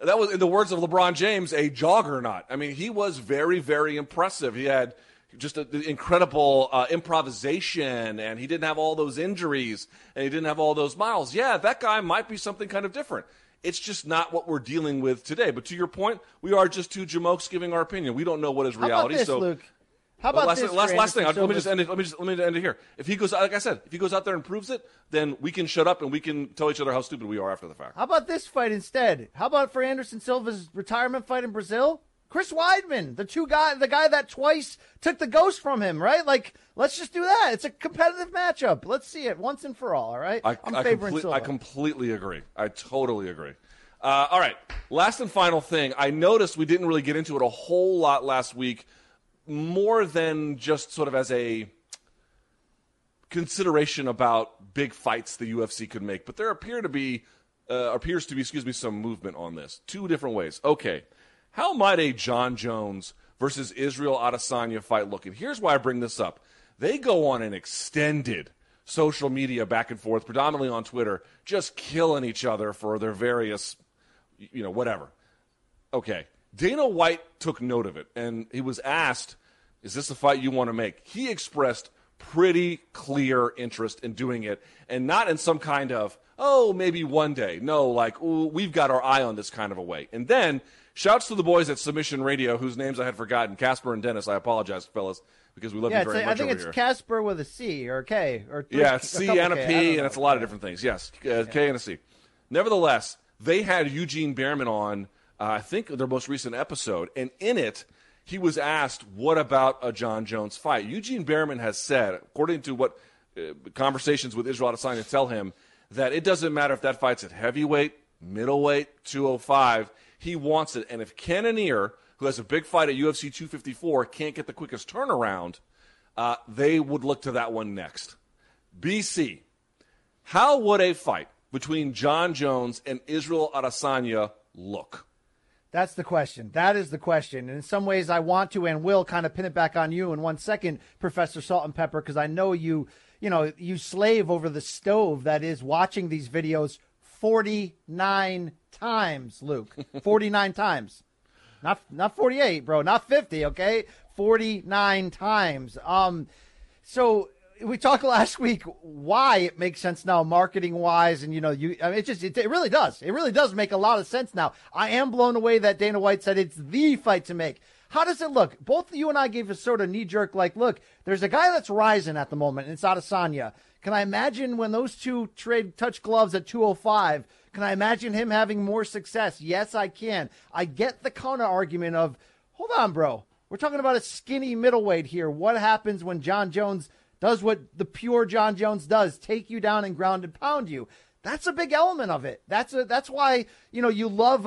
That was, in the words of LeBron James, a joggernaut. I mean, he was very, very impressive. He had just an incredible improvisation, and he didn't have all those injuries, and he didn't have all those miles. Yeah, that guy might be something kind of different. It's just not what we're dealing with today. But to your point, we are just two jamokes giving our opinion. We don't know what is reality. How about this, so, Luke? How about this? Last thing. Let me just end it. Let me end it here. If he goes, like I said, if he goes out there and proves it, then we can shut up and we can tell each other how stupid we are after the fact. How about this fight instead? How about for Anderson Silva's retirement fight in Brazil? Chris Weidman, the guy that twice took the ghost from him, right? Like, let's just do that. It's a competitive matchup. Let's see it once and for all. All right. I'm favoring Silva. I completely agree. I totally agree. All right. Last and final thing. I noticed we didn't really get into it a whole lot last week. More than just sort of as a consideration about big fights the UFC could make, but there appears to be some movement on this. Two different ways. Okay, how might a John Jones versus Israel Adesanya fight look? And here's why I bring this up. They go on an extended social media back and forth, predominantly on Twitter, just killing each other for their various, whatever. Okay. Dana White took note of it, and he was asked, is this the fight you want to make? He expressed pretty clear interest in doing it, and not in some kind of, oh, maybe one day. No, like, ooh, we've got our eye on this kind of a way. And then, shouts to the boys at Submission Radio, whose names I had forgotten, Casper and Dennis. I apologize, fellas, because we love you very much. I think it's here. Casper with a C or a K. C and a K, P, and it's a lot of different things. Yes, K and a C. Nevertheless, they had Eugene Behrman on, I think, their most recent episode, and in it, he was asked, what about a John Jones fight? Eugene Behrman has said, according to what conversations with Israel Adesanya tell him, that it doesn't matter if that fight's at heavyweight, middleweight, 205, he wants it. And if Cannonier, who has a big fight at UFC 254, can't get the quickest turnaround, they would look to that one next. BC, how would a fight between John Jones and Israel Adesanya look? That's the question. That is the question. And in some ways, I want to and will kind of pin it back on you in 1 second, Professor Salt and Pepper, because I know you slave over the stove that is watching these videos 49 times, Luke. 49 times. Not 48, bro. Not 50, okay? 49 times. So we talked last week why it makes sense now marketing wise. And it really does. It really does make a lot of sense now. I am blown away that Dana White said it's the fight to make. How does it look? Both you and I gave a sort of knee jerk, like, look, there's a guy that's rising at the moment and it's Adesanya. Can I imagine when those two touch gloves at 205, can I imagine him having more success? Yes, I can. I get the counter argument of, hold on, bro. We're talking about a skinny middleweight here. What happens when John Jones does what the pure John Jones does, take you down and ground and pound you? That's a big element of it. That's why, you love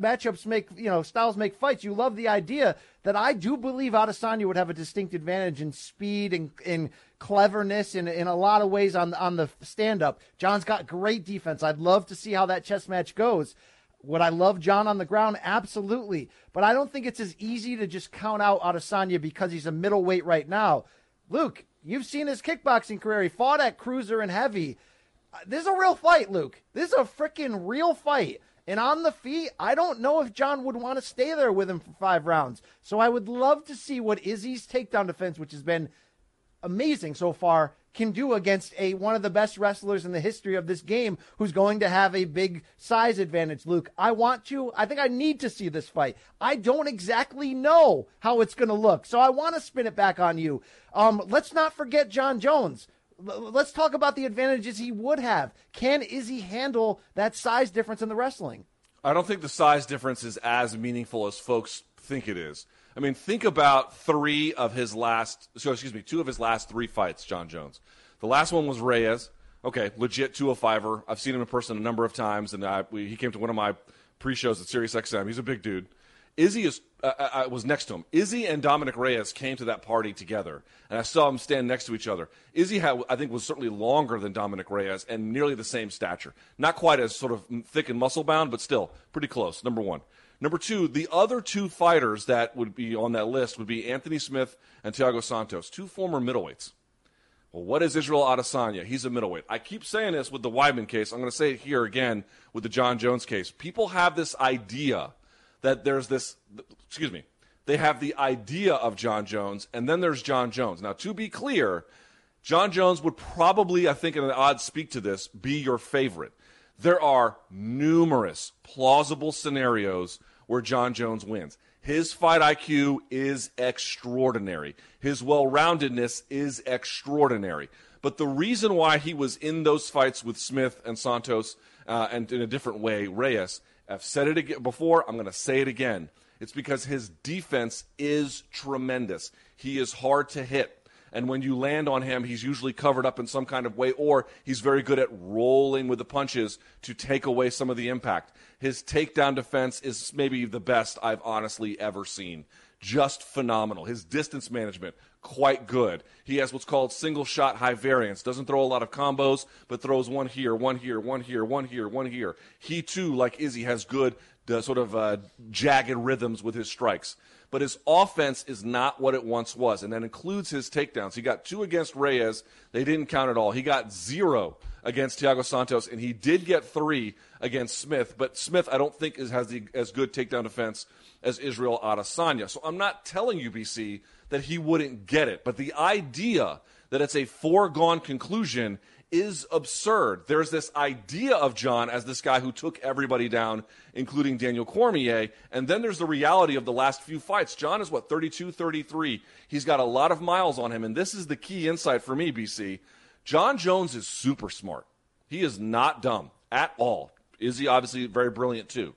matchups make, styles make fights. You love the idea that I do believe Adesanya would have a distinct advantage in speed and in cleverness and in a lot of ways on the stand-up. John's got great defense. I'd love to see how that chess match goes. Would I love John on the ground? Absolutely. But I don't think it's as easy to just count out Adesanya because he's a middleweight right now. Luke, you've seen his kickboxing career. He fought at cruiser and heavy. This is a real fight, Luke. This is a freaking real fight. And on the feet, I don't know if John would want to stay there with him for 5 rounds. So I would love to see what Izzy's takedown defense, which has been amazing so far, can do against one of the best wrestlers in the history of this game who's going to have a big size advantage, Luke. I think I need to see this fight. I don't exactly know how it's going to look, so I want to spin it back on you. Let's not forget John Jones. Let's talk about the advantages he would have. Can Izzy handle that size difference in the wrestling? I don't think the size difference is as meaningful as folks think it is. I mean, think about 2 of his last 3 fights, John Jones. The last one was Reyes. Okay, legit 205er. I've seen him in person a number of times, and he came to one of my pre-shows at SiriusXM. He's a big dude. Izzy is, I was next to him. Izzy and Dominic Reyes came to that party together, and I saw them stand next to each other. Izzy, I think, was certainly longer than Dominic Reyes and nearly the same stature. Not quite as sort of thick and muscle-bound, but still pretty close, number one. Number two, the other two fighters that would be on that list would be Anthony Smith and Thiago Santos, two former middleweights. Well, what is Israel Adesanya? He's a middleweight. I keep saying this with the Weidman case. I'm going to say it here again with the John Jones case. People have this idea that there's this, they have the idea of John Jones, and then there's John Jones. Now, to be clear, John Jones would probably, I think in the odds speak to this, be your favorite. There are numerous plausible scenarios where John Jones wins. His fight IQ is extraordinary. His well-roundedness is extraordinary. But the reason why he was in those fights with Smith and Santos and in a different way, Reyes, I've said it before, I'm going to say it again. It's because his defense is tremendous. He is hard to hit. And when you land on him, he's usually covered up in some kind of way, or he's very good at rolling with the punches to take away some of the impact. His takedown defense is maybe the best I've honestly ever seen. Just phenomenal. His distance management, quite good. He has what's called single-shot high variance. Doesn't throw a lot of combos, but throws one here, one here, one here, one here, one here. He, too, like Izzy, has good sort of jagged rhythms with his strikes. But his offense is not what it once was, and that includes his takedowns. He got 2 against Reyes. They didn't count at all. He got 0 against Thiago Santos, and he did get 3 against Smith. But Smith, I don't think, has as good takedown defense as Israel Adesanya. So I'm not telling you, BC, that he wouldn't get it. But the idea that it's a foregone conclusion is absurd. There's this idea of John as this guy who took everybody down, including Daniel Cormier, and then there's the reality of the last few fights. John is, 32, 33. He's got a lot of miles on him, and this is the key insight for me, BC. John Jones is super smart. He is not dumb at all. Izzy, obviously, very brilliant, too.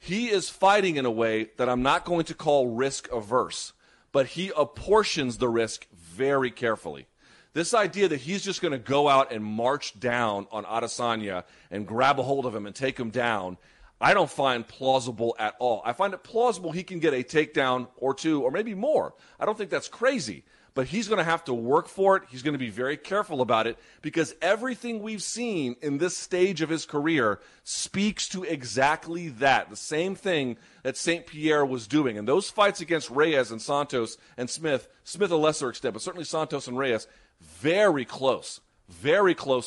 He is fighting in a way that I'm not going to call risk-averse, but he apportions the risk very carefully. This idea that he's just going to go out and march down on Adesanya and grab a hold of him and take him down, I don't find plausible at all. I find it plausible he can get a takedown or 2 or maybe more. I don't think that's crazy, but he's going to have to work for it. He's going to be very careful about it because everything we've seen in this stage of his career speaks to exactly that, the same thing that St. Pierre was doing. And those fights against Reyes and Santos and Smith, Smith a lesser extent, but certainly Santos and Reyes, very close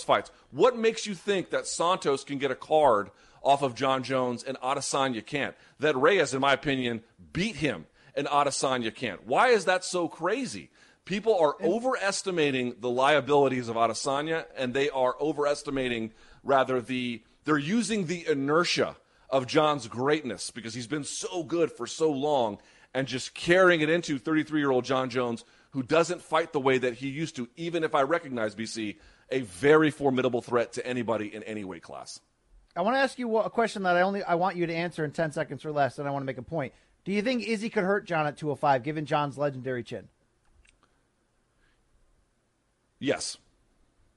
fights. What makes you think that Santos can get a card off of John Jones and Adesanya can't? That Reyes, in my opinion, beat him and Adesanya can't. Why is that so crazy? People are overestimating the liabilities of Adesanya, and they are overestimating, rather, they're using the inertia of John's greatness because he's been so good for so long and just carrying it into 33-year-old John Jones, who doesn't fight the way that he used to, even if I recognize, BC, a very formidable threat to anybody in any weight class. I want to ask you a question that I want you to answer in 10 seconds or less, and I want to make a point. Do you think Izzy could hurt John at 205, given John's legendary chin? Yes.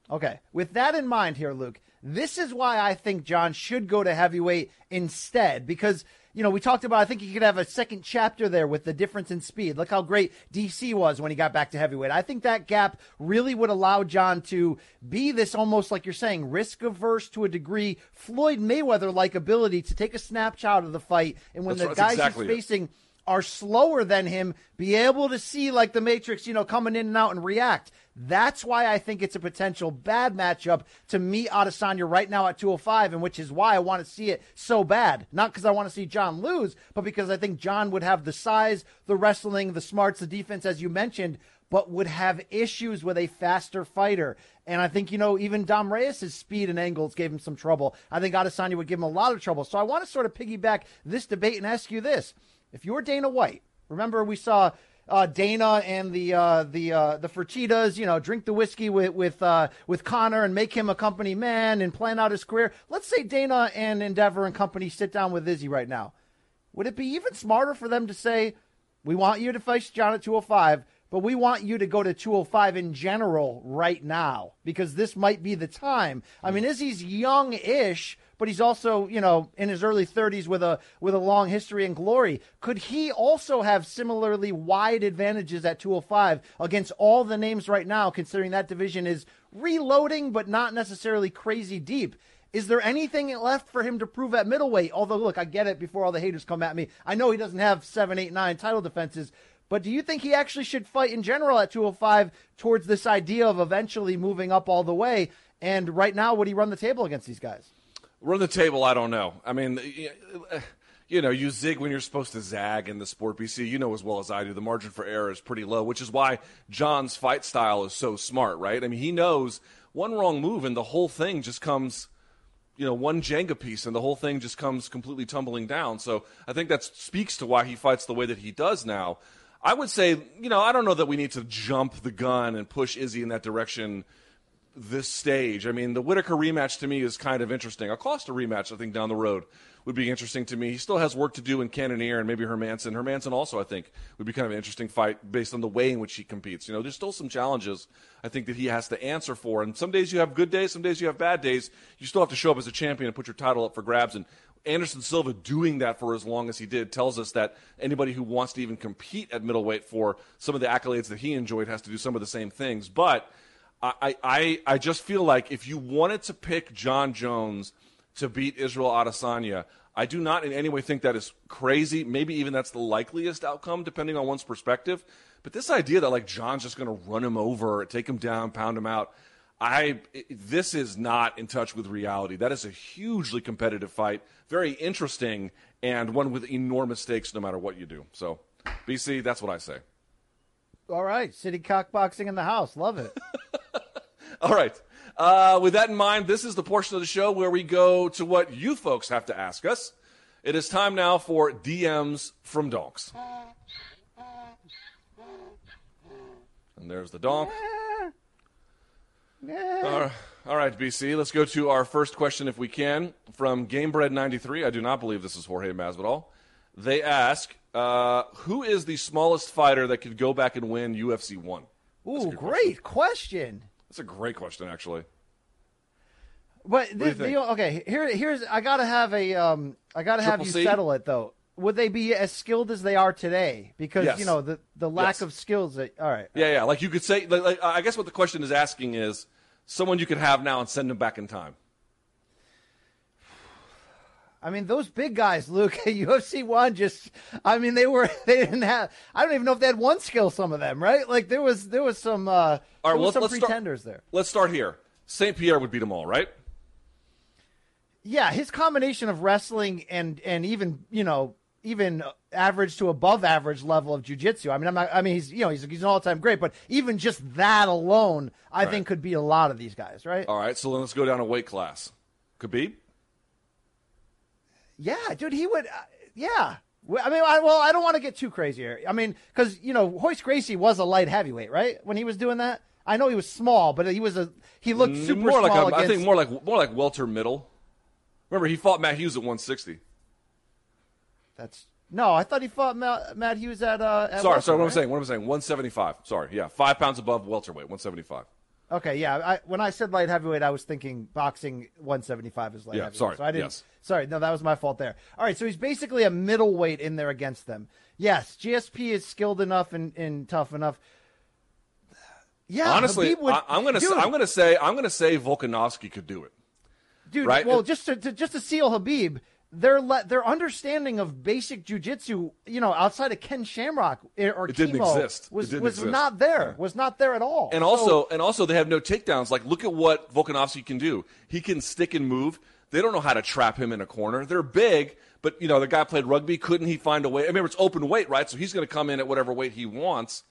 Okay. With that in mind here, Luke, this is why I think John should go to heavyweight instead, because we talked about, I think he could have a second chapter there with the difference in speed. Look how great DC was when he got back to heavyweight. I think that gap really would allow John to be this almost, like you're saying, risk-averse to a degree, Floyd Mayweather-like ability to take a snapshot of the fight. And when he's facing are slower than him, be able to see, like the Matrix, coming in and out and react. That's why I think it's a potential bad matchup to meet Adesanya right now at 205, and which is why I want to see it so bad. Not because I want to see John lose, but because I think John would have the size, the wrestling, the smarts, the defense, as you mentioned, but would have issues with a faster fighter. And I think, even Dom Reyes' speed and angles gave him some trouble. I think Adesanya would give him a lot of trouble. So I want to sort of piggyback this debate and ask you this. If you're Dana White, remember we saw Dana and the Fertittas, drink the whiskey with Connor and make him a company man and plan out his career. Let's say Dana and Endeavor and company sit down with Izzy right now. Would it be even smarter for them to say, we want you to face John at 205, but we want you to go to 205 in general right now because this might be the time? I mean, Izzy's young-ish, but he's also, you know, in his early 30s with a long history and glory. Could he also have similarly wide advantages at 205 against all the names right now, considering that division is reloading but not necessarily crazy deep? Is there anything left for him to prove at middleweight? Although, look, I get it before all the haters come at me. I know he doesn't have 7, 8, 9 title defenses, but do you think he actually should fight in general at 205 towards this idea of eventually moving up all the way? And right now, would he run the table against these guys? Run the table, I don't know. I mean, you know, you zig when you're supposed to zag in the sport, BC. You know as well as I do, the margin for error is pretty low, which is why John's fight style is so smart, right? I mean, he knows one wrong move and the whole thing just comes, you know, one Jenga piece and the whole thing just comes completely tumbling down. So I think that speaks to why he fights the way that he does now. I would say, you know, I don't know that we need to jump the gun and push Izzy in that direction this stage. I mean, the Whitaker rematch to me is kind of interesting. A Costa rematch, I think, down the road would be interesting to me. He still has work to do in Cannonier and maybe Hermanson. Hermanson also, I think, would be kind of an interesting fight based on the way in which he competes. You know, there's still some challenges, I think, that he has to answer for. And some days you have good days, some days you have bad days. You still have to show up as a champion and put your title up for grabs. And Anderson Silva doing that for as long as he did tells us that anybody who wants to even compete at middleweight for some of the accolades that he enjoyed has to do some of the same things. But I just feel like if you wanted to pick John Jones to beat Israel Adesanya, I do not in any way think that is crazy. Maybe even that's the likeliest outcome, depending on one's perspective. But this idea that like John's just going to run him over, take him down, pound him out, this is not in touch with reality. That is a hugely competitive fight, very interesting, and one with enormous stakes no matter what you do. So, BC, that's what I say. All right, city cockboxing in the house. Love it. All right. With that in mind, this is the portion of the show where we go to what you folks have to ask us. It is time now for DMs from Donks. And there's the donk. All right, BC, let's go to our first question, if we can, from GameBread93. I do not believe this is Jorge Masvidal. They ask, who is the smallest fighter that could go back and win UFC 1? Ooh, great question. That's a great question, actually. But okay, here's I gotta have a I gotta have you settle it though. Would they be as skilled as they are today? Because you know the lack of skills. That, all right. Yeah, yeah. Like you could say, like I guess what the question is asking is someone you could have now and send them back in time. I mean, those big guys, Luke, UFC 1 just, I mean, they didn't have, I don't even know if they had one skill, some of them, right? Like there was some, all right, well, some pretenders there. Let's start here. St. Pierre would beat them all, right? Yeah. His combination of wrestling and even, you know, even average to above average level of jiu-jitsu. I mean, he's, you know, he's an all-time great, but even just that alone, I think could beat a lot of these guys, right? All right. So then let's go down a weight class. Khabib. Yeah, dude, he would. Yeah. I mean, I don't want to get too crazy here. I mean, because, you know, Royce Gracie was a light heavyweight, right? When he was doing that. I know he was small, but he looked super more small. Like I think more like welter middle. Remember, he fought Matt Hughes at 160. No, I thought he fought Matt Hughes at Sorry, what I'm saying. 175. Sorry, yeah, 5 pounds above welterweight, 175. Okay, yeah. When I said light heavyweight, I was thinking boxing 175 is light heavyweight. Sorry, so I didn't. Yes. Sorry, no, that was my fault there. All right, so he's basically a middleweight in there against them. Yes, GSP is skilled enough and tough enough. Yeah, honestly, I'm gonna say Volkanovski could do it. Dude, right? Well, just to seal Khabib, their understanding of basic jiu-jitsu, you know, outside of Ken Shamrock or Kimo was not there. Was not there at all. And also they have no takedowns. Like, look at what Volkanovski can do. He can stick and move. They don't know how to trap him in a corner. They're big, but, you know, the guy played rugby. Couldn't he find a way? I mean, it's open weight, right? So he's going to come in at whatever weight he wants.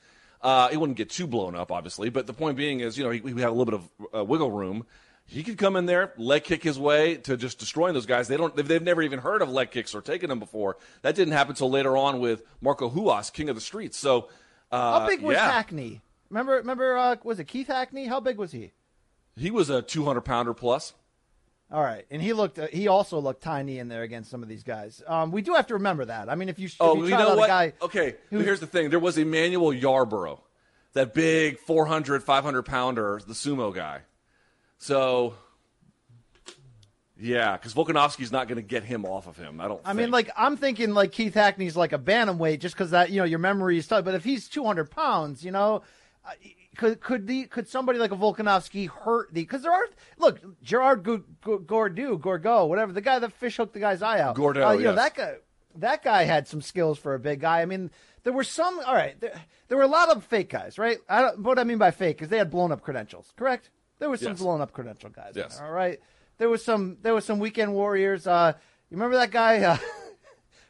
He wouldn't get too blown up, obviously. But the point being is, you know, we have a little bit of wiggle room. He could come in there, leg kick his way to just destroying those guys. They've never even heard of leg kicks or taken them before. That didn't happen until later on with Marco Huas, King of the Streets. So, how big was Hackney? Remember, was it Keith Hackney? How big was he? He was a 200-pounder plus. All right, and he also looked tiny in there against some of these guys. We do have to remember that. I mean, if you try out a guy, okay. But here's the thing: there was Emmanuel Yarborough, that big 400, 500 pounder, the sumo guy. So Yeah, because Volkanovski's not going to get him off of him. I mean, like, I'm thinking, like, Keith Hackney's like a bantamweight just because that, you know, your memory is tough. But if he's 200 pounds, you know, could somebody like a Volkanovski hurt the? Because there are, look, Gerard Gordeau, whatever, the guy that fish hooked the guy's eye out. Gordeau, you know, that guy had some skills for a big guy. I mean, there were some. All right, there were a lot of fake guys, right? What I mean by fake is they had blown up credentials, correct? There were some blown up credential guys. Yes. There, all right. There was some weekend warriors. You remember that guy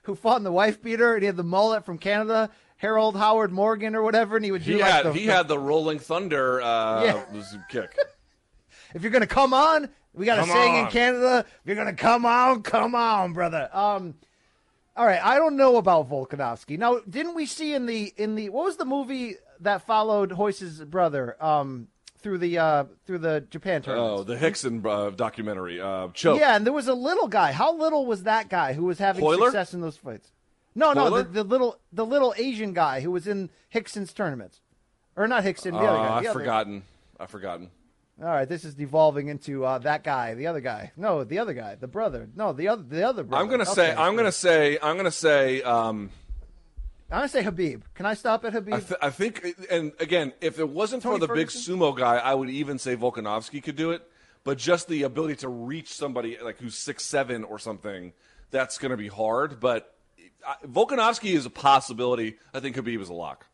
who fought in the wife beater and he had the mullet from Canada, Harold Howard Morgan or whatever, and he would do he had the Rolling Thunder kick. If you're gonna come on, we got a saying in Canada. If you're gonna come on, brother. All right, I don't know about Volkanovski. Now, didn't we see in the what was the movie that followed Royce's brother? Through the Japan tournament. Oh, the Hickson documentary. Choke. Yeah, and there was a little guy. How little was that guy who was having success in those fights? No, the little Asian guy who was in Hickson's tournament, or not Hickson. The other guy. I've forgotten. All right, this is devolving into that guy, the other guy. No, the other guy, the brother. No, the other brother. I'm going to say Khabib. Can I stop at Khabib? I think, and again, if it wasn't Tony for the Ferguson? Big sumo guy, I would even say Volkanovski could do it. But just the ability to reach somebody like who's 6'7" or something, that's going to be hard. But Volkanovski is a possibility. I think Khabib is a lock.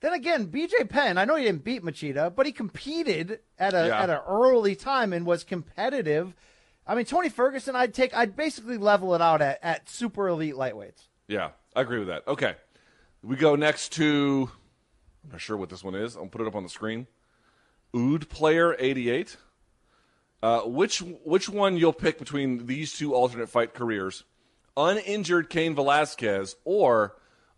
Then again, BJ Penn, I know he didn't beat Machida, but he competed at an early time and was competitive. I mean, Tony Ferguson, I'd basically level it out at super elite lightweights. Yeah, I agree with that. Okay. We go next to, I'm not sure what this one is. I'll put it up on the screen. Ood Player 88. Which one you'll pick between these two alternate fight careers? Uninjured Cain Velasquez or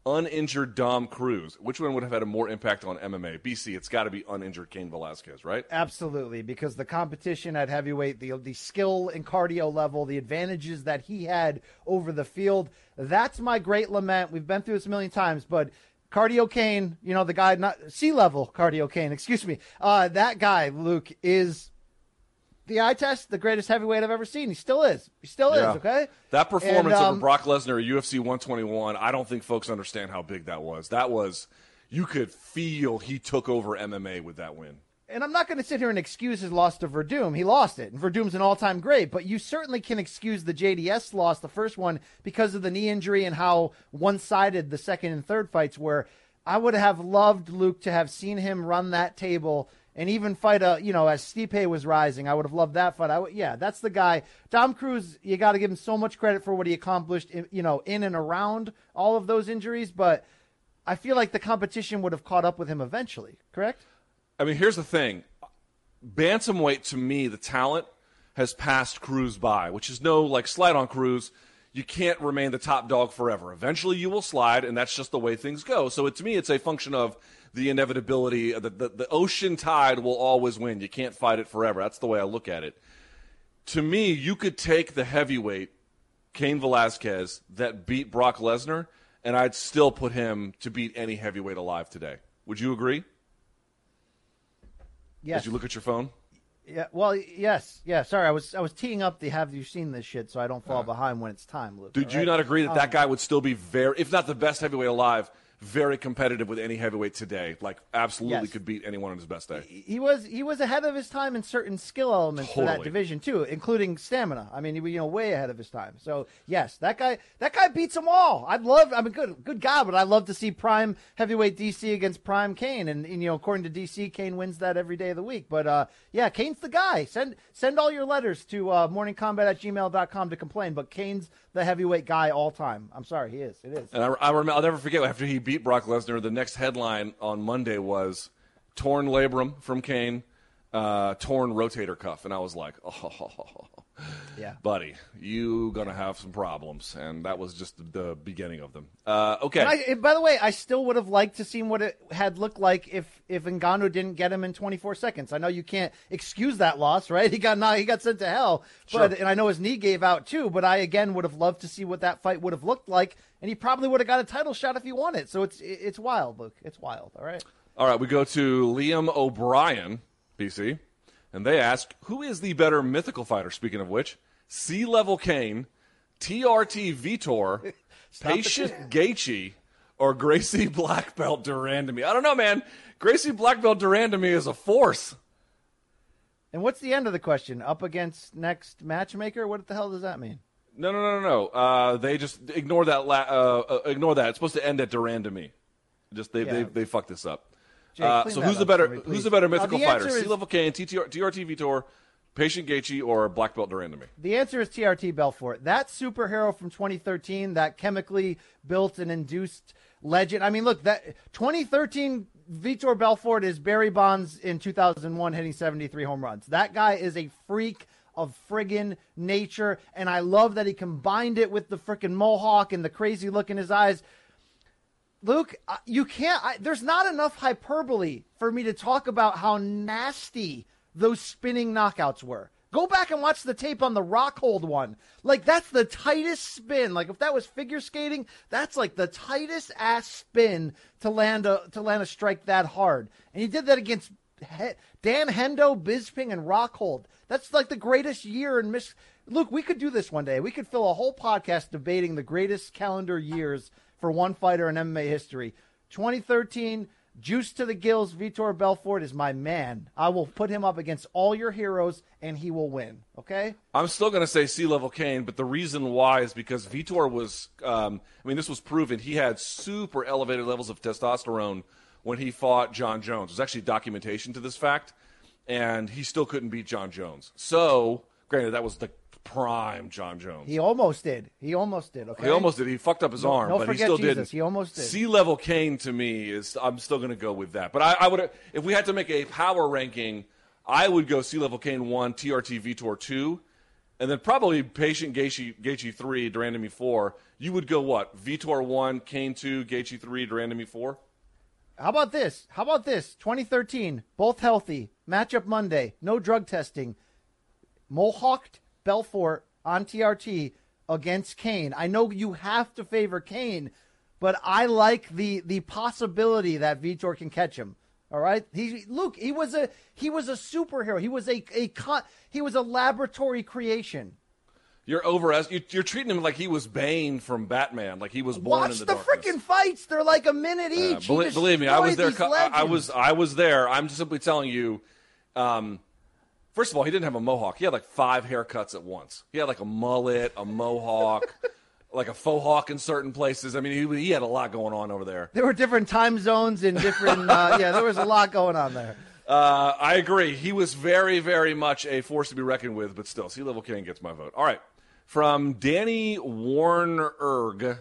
uninjured Dom Cruz? Which one would have had a more impact on MMA? BC, it's got to be uninjured Cain Velasquez, right? Absolutely, because the competition at heavyweight, the skill and cardio level, the advantages that he had over the field, that's my great lament. We've been through this a million times, but cardio Cain, you know, the guy, not C-level cardio Cain, excuse me, that guy, Luke, is the eye test, the greatest heavyweight I've ever seen. He still is, okay? That performance over Brock Lesnar at UFC 121, I don't think folks understand how big that was. You could feel he took over MMA with that win. And I'm not going to sit here and excuse his loss to Verdum. He lost it, and Verdum's an all-time great. But you certainly can excuse the JDS loss, the first one, because of the knee injury and how one-sided the second and third fights were. I would have loved, Luke, to have seen him run that table and even fight as Stipe was rising. I would have loved that fight. That's the guy. Dom Cruz, you got to give him so much credit for what he accomplished in and around all of those injuries, but I feel like the competition would have caught up with him eventually, correct? I mean, here's the thing. Bantamweight, to me, the talent has passed Cruz by, which is no like slide on Cruz. You can't remain the top dog forever. Eventually you will slide, and that's just the way things go. So to me, it's a function of the inevitability, the ocean tide will always win. You can't fight it forever. That's the way I look at it. To me, you could take the heavyweight, Cain Velasquez, that beat Brock Lesnar, and I'd still put him to beat any heavyweight alive today. Would you agree? Yes. Did you look at your phone? Yeah. Well, yes. Yeah. Sorry, I was teeing up the have you seen this shit so I don't fall behind when it's time, Luke. Did you not agree that that guy would still be very, if not the best heavyweight alive, very competitive with any heavyweight today, like absolutely could beat anyone on his best day. He was ahead of his time in certain skill elements for that division too, including stamina. I mean, he was way ahead of his time. So yes, that guy beats them all. Good God, but I'd love to see prime heavyweight DC against prime Kane. And according to DC, Kane wins that every day of the week. But Kane's the guy. Send all your letters to morningcombat@gmail.com to complain. But Kane's the heavyweight guy all time. I'm sorry, he is. It is. And I remember, I'll never forget after he beat Brock Lesnar, the next headline on Monday was torn labrum from Kane, torn rotator cuff, and I was like, buddy, you gonna have some problems, and that was just the beginning of them. Okay. And by the way, I still would have liked to see what it had looked like if Ngannou didn't get him in 24 seconds. I know you can't excuse that loss, right? He got sent to hell, but sure. And I know his knee gave out too. But I again would have loved to see what that fight would have looked like, and he probably would have got a title shot if he won it. So it's wild, Luke. It's wild. All right. We go to Liam O'Brien, BC. And they ask, who is the better mythical fighter, speaking of which, C-Level Kane, TRT Vitor, Patient Gaethje, or Gracie Black Belt de Randamie. I don't know, man. Gracie Black Belt de Randamie is a force. And what's the end of the question? Up against next matchmaker? What the hell does that mean? No. They just ignore that. Ignore that. It's supposed to end at de Randamie. Just they fucked this up. Jay, so who's the better mythical fighter? C-Level Kane, TRT Vitor, Patient Gaethje, or Black Belt de Randamie? The answer is TRT Belfort. That superhero from 2013, that chemically built and induced legend. I mean, look, that 2013 Vitor Belfort is Barry Bonds in 2001 hitting 73 home runs. That guy is a freak of friggin' nature, and I love that he combined it with the frickin' mohawk and the crazy look in his eyes. Luke, you can't. There's not enough hyperbole for me to talk about how nasty those spinning knockouts were. Go back and watch the tape on the Rockhold one. Like, that's the tightest spin. Like, if that was figure skating, that's like the tightest ass spin to land a strike that hard. And he did that against Dan Hendo, Bisping, and Rockhold. That's like the greatest year in Miss. Luke, we could do this one day. We could fill a whole podcast debating the greatest calendar years for one fighter in MMA history. 2013, juice to the gills, Vitor Belfort is my man. I will put him up against all your heroes, and he will win, okay? I'm still going to say C-Level Kane, but the reason why is because Vitor was, this was proven. He had super elevated levels of testosterone when he fought John Jones. There's actually documentation to this fact, and he still couldn't beat John Jones. So, granted, that was the prime John Jones. He almost did. Okay. He almost did. He fucked up his arm, but he still didn't. He almost did. C-Level Kane to me is. I'm still going to go with that. But I would, if we had to make a power ranking, I would go C-Level Kane 1, TRT Vitor 2, and then probably Patient Gaethje 3, de Randamie 4. You would go what? Vitor 1, Kane 2, Gaethje 3, de Randamie 4. How about this? 2013, both healthy. Matchup Monday. No drug testing. Mohawked Belfort on TRT against Kane. I know you have to favor Kane, but I like the possibility that Vitor can catch him. All right, he was a superhero. He was a laboratory creation. You're treating him like he was Bane from Batman, like he was born in the darkness. Watch the freaking fights; they're like a minute each. Believe me, I was there. I was there. I'm simply telling you. First of all, he didn't have a mohawk. He had like 5 haircuts at once. He had like a mullet, a mohawk, like a faux hawk in certain places. I mean, he had a lot going on over there. There were different time zones and different there was a lot going on there. I agree. He was very, very much a force to be reckoned with, but still, C-Level Kane gets my vote. All right. From Danny Warnerg,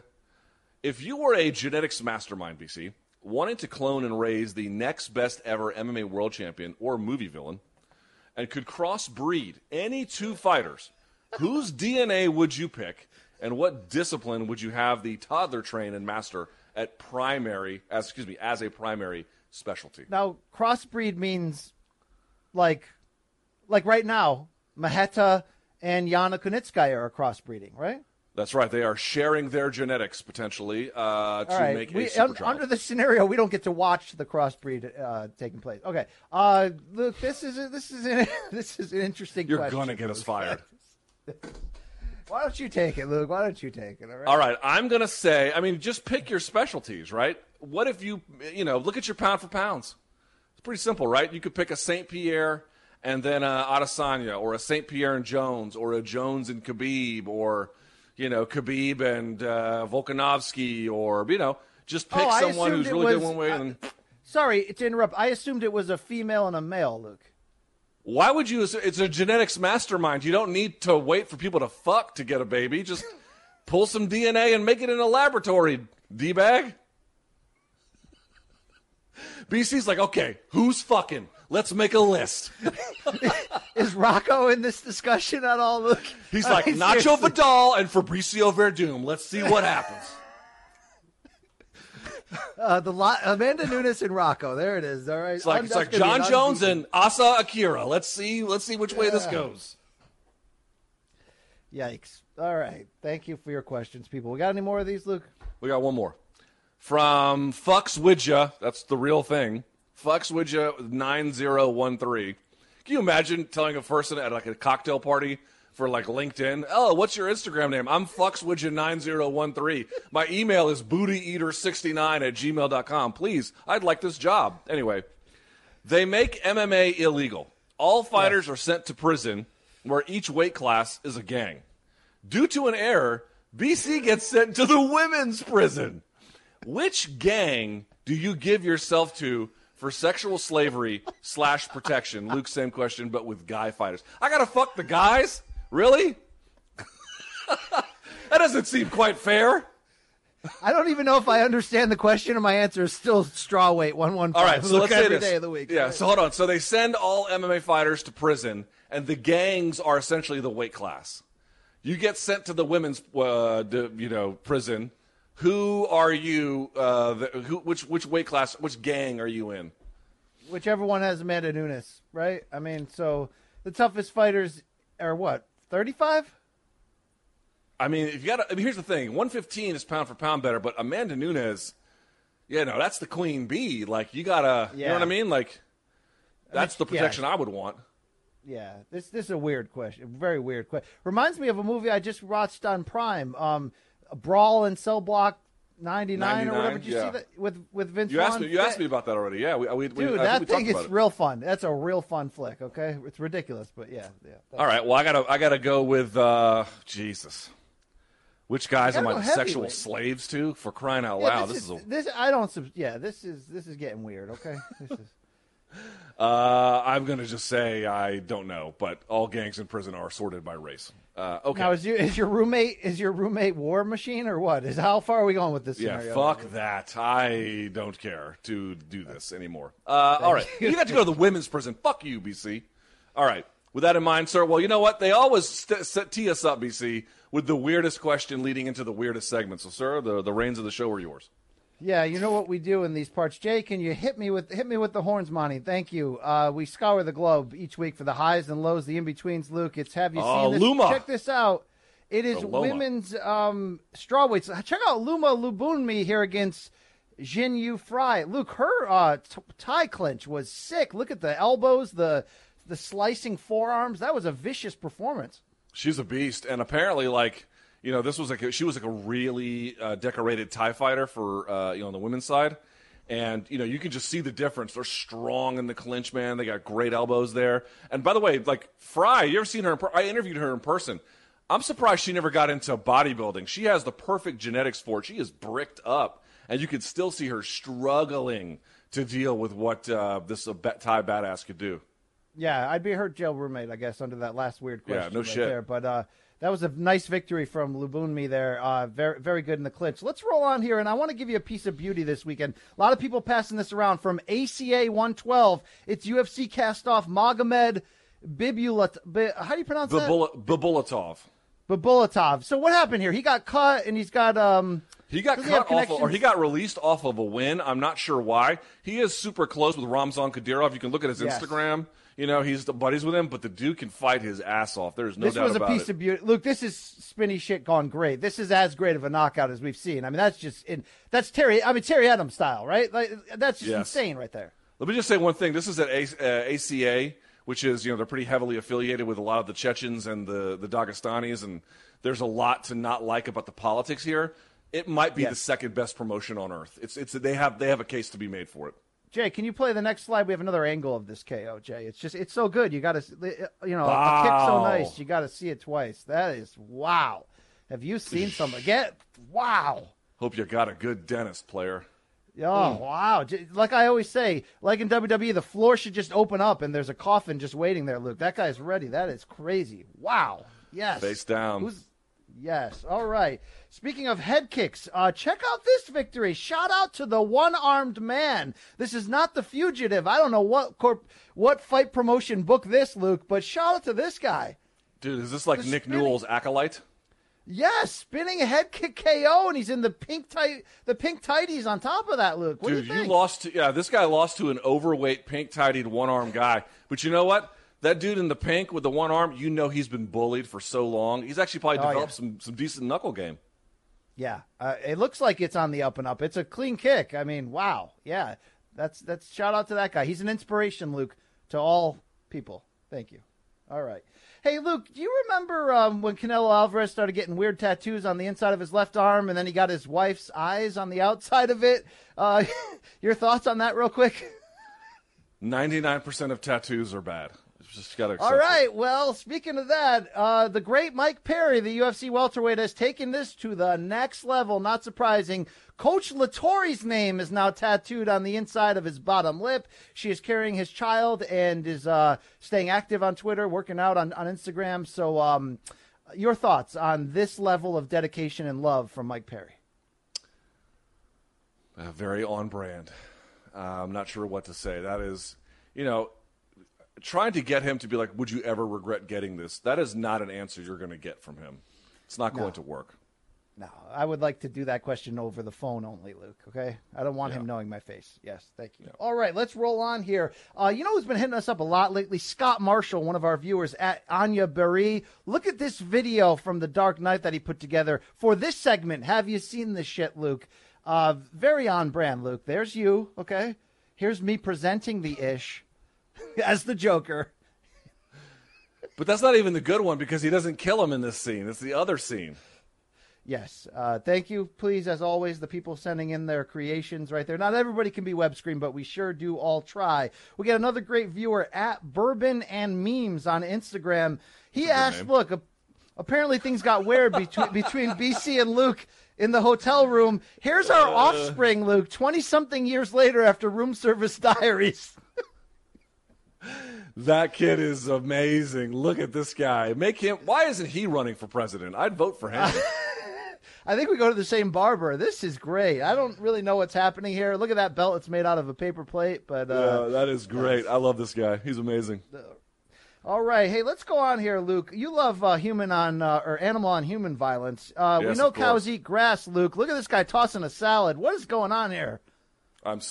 if you were a genetics mastermind, BC, wanting to clone and raise the next best ever MMA world champion or movie villain, and could cross-breed any two fighters, whose DNA would you pick, and what discipline would you have the toddler train and master at as a primary specialty? Now, crossbreed means like right now, Maheta and Yana Kunitskaya are crossbreeding, right? That's right. They are sharing their genetics potentially make a super child. Under this scenario, we don't get to watch the crossbreed taking place. Okay, Luke, this is an interesting. You're question. You're gonna get us fired. Why don't you take it, Luke? Why don't you take it? All right. I'm gonna say. I mean, just pick your specialties, right? What if you look at your pound for pounds? It's pretty simple, right? You could pick a St. Pierre and then Adesanya, or a St. Pierre and Jones, or a Jones and Khabib, or Khabib and Volkanovski, or just pick someone who's really good one way. Sorry to interrupt. I assumed it was a female and a male, Luke. Why would you? It's a genetics mastermind. You don't need to wait for people to fuck to get a baby. Just pull some DNA and make it in a laboratory, D-bag. BC's like, okay, who's fucking? Let's make a list. Is Rocco in this discussion at all, Luke? He's like, Nacho seriously. Vidal and Fabricio Verdum. Let's see what happens. Amanda Nunes and Rocco. There it is. All right. It's like John Jones and Asa Akira. Let's see which way this goes. Yikes. All right. Thank you for your questions, people. We got any more of these, Luke? We got one more. From Fucks Widja, that's the real thing. Fucks Widja 9013. Can you imagine telling a person at like a cocktail party for like LinkedIn. Oh, what's your Instagram name? I'm Fuxwidget9013. My email is bootyeater69@gmail.com. Please, I'd like this job. Anyway, they make MMA illegal. All fighters are sent to prison where each weight class is a gang. Due to an error, BC gets sent to the women's prison. Which gang do you give yourself to for sexual slavery / protection? Luke, same question, but with guy fighters. I gotta fuck the guys? Really? That doesn't seem quite fair. I don't even know if I understand the question, and my answer is still straw weight 115. All right, so let's say this. Day of the week. Yeah, so hold on. So they send all MMA fighters to prison, and the gangs are essentially the weight class. You get sent to the women's, prison. Who are you? Which weight class? Which gang are you in? Whichever one has Amanda Nunes, right? I mean, so the toughest fighters are what? 35. I mean, here's the thing. 115 is pound for pound better, but Amanda Nunes, that's the queen bee. Like, you gotta, you know what I mean? Like, that's the protection I would want. Yeah, this is a weird question, a very weird question. Reminds me of a movie I just watched on Prime, a Brawl in Cell Block 99 or whatever. Did you see that with Vince Vaughn? You asked me about that already. Yeah, dude, that thing is real fun. That's a real fun flick. Okay, it's ridiculous, but yeah. All right, well, I gotta go with Jesus. Which guys am I sexual slaves to, for crying out loud? This is getting weird. Okay, this is. I'm going to just say I don't know, but all gangs in prison are sorted by race. Okay. Now, is your roommate War Machine or what? How far are we going with this scenario? Yeah, fuck that. I don't care to do this anymore. All right. You got to go to the women's prison. Fuck you, BC. All right. With that in mind, sir, well, you know what? They always tee us up, BC, with the weirdest question leading into the weirdest segment. So, sir, the reins of the show are yours. Yeah, you know what we do in these parts, Jay. Can you hit me with the horns, Monty? Thank you. We scour the globe each week for the highs and lows, the in betweens. Luke, it's have you seen this? Luma. Check this out. It is women's strawweights. Check out Luma Lubunmi here against Jinyu Fry. Luke, her tie clinch was sick. Look at the elbows, the slicing forearms. That was a vicious performance. She's a beast, and apparently, like. You know, she was a really decorated Thai fighter for on the women's side, and you can just see the difference. They're strong in the clinch, man. They got great elbows there. And by the way, like Fry, you ever seen her? I interviewed her in person. I'm surprised she never got into bodybuilding. She has the perfect genetics for it. She is bricked up, and you could still see her struggling to deal with what this Thai badass could do. Yeah, I'd be her jail roommate, I guess, under that last weird question. Yeah, no shit. There, but. That was a nice victory from Lubunmi there. Very, very good in the clinch. Let's roll on here, and I want to give you a piece of beauty this weekend. A lot of people passing this around from ACA 112. It's UFC cast-off Magomed Bibulatov. How do you pronounce that? Bibulatov. So what happened here? He got cut, and he's got he got released off of a win. I'm not sure why. He is super close with Ramzan Kadyrov. You can look at his Instagram. You know, he's the buddies with him, but the dude can fight his ass off. There's no doubt about it. This was a piece of beauty. Look, this is spinny shit gone great. This is as great of a knockout as we've seen. I mean, that's Terry. I mean, Terry Adams style, right? Like, that's just insane right there. Let me just say one thing. This is at ACA, which is, they're pretty heavily affiliated with a lot of the Chechens and the Dagestanis, and there's a lot to not like about the politics here. It might be the second best promotion on earth. They have a case to be made for it. Jay, can you play the next slide? We have another angle of this KO, Jay. It's just, it's so good. You got to, a kick so nice, you got to see it twice. That is, wow. Have you seen some again? Wow. Hope you got a good dentist, player. Wow. Like I always say, like in WWE, the floor should just open up and there's a coffin just waiting there, Luke. That guy's ready. That is crazy. Wow. Yes. Face down. Yes. All right. Speaking of head kicks, check out this victory. Shout out to the one-armed man. This is not the Fugitive. I don't know what fight promotion booked this, Luke, but shout out to this guy. Dude, is this like Nick Newell's acolyte? Yes, spinning head kick KO, and he's in the pink tighties on top of that, Luke. What do you think? Dude, this guy lost to an overweight, pink tightied, one-armed guy. But you know what? That dude in the pink with the one arm, he's been bullied for so long. He's actually probably developed some decent knuckle game. Yeah, it looks like it's on the up and up. It's a clean kick. I mean, wow. Yeah, that's shout out to that guy. He's an inspiration, Luke, to all people. Thank you. All right. Hey, Luke, do you remember when Canelo Alvarez started getting weird tattoos on the inside of his left arm, and then he got his wife's eyes on the outside of it? Your thoughts on that real quick? 99% of tattoos are bad. Just gotta accept it. All right. Well, speaking of that, the great Mike Perry, the UFC welterweight, has taken this to the next level. Not surprising. Coach Latori's name is now tattooed on the inside of his bottom lip. She is carrying his child and is staying active on Twitter, working out on Instagram. So your thoughts on this level of dedication and love from Mike Perry? Very on brand. I'm not sure what to say. That is, you know, trying to get him to be like, would you ever regret getting this? That is not an answer you're going to get from him. It's not going to work. No, I would like to do that question over the phone only, Luke, okay? I don't want him knowing my face. Yes, thank you. Yeah. All right, let's roll on here. You know who's been hitting us up a lot lately? Scott Marshall, one of our viewers, at Anya Berry. Look at this video from The Dark Knight that he put together for this segment. Have you seen this shit, Luke? Very on brand, Luke. There's you, okay? Here's me presenting the ish as the Joker. But that's not even the good one, because he doesn't kill him in this scene. It's the other scene. Yes. Thank you, please, as always, the people sending in their creations right there. Not everybody can be web screen, but we sure do all try. We get another great viewer at Bourbon and Memes on Instagram. He asked, look, apparently things got weird between BC and Luke in the hotel room. Here's our offspring, Luke, 20-something years later after Room Service Diaries. That kid is amazing. Look at this guy. Make him. Why isn't he running for president? I'd vote for him. I think we go to the same barber. This is great. I don't really know what's happening here. Look at that belt. It's made out of a paper plate. But that is great. I love this guy. He's amazing. All right. Hey, let's go on here, Luke. You love animal on human violence. Yes, we know cows eat grass, Luke. Look at this guy tossing a salad. What is going on here? I'm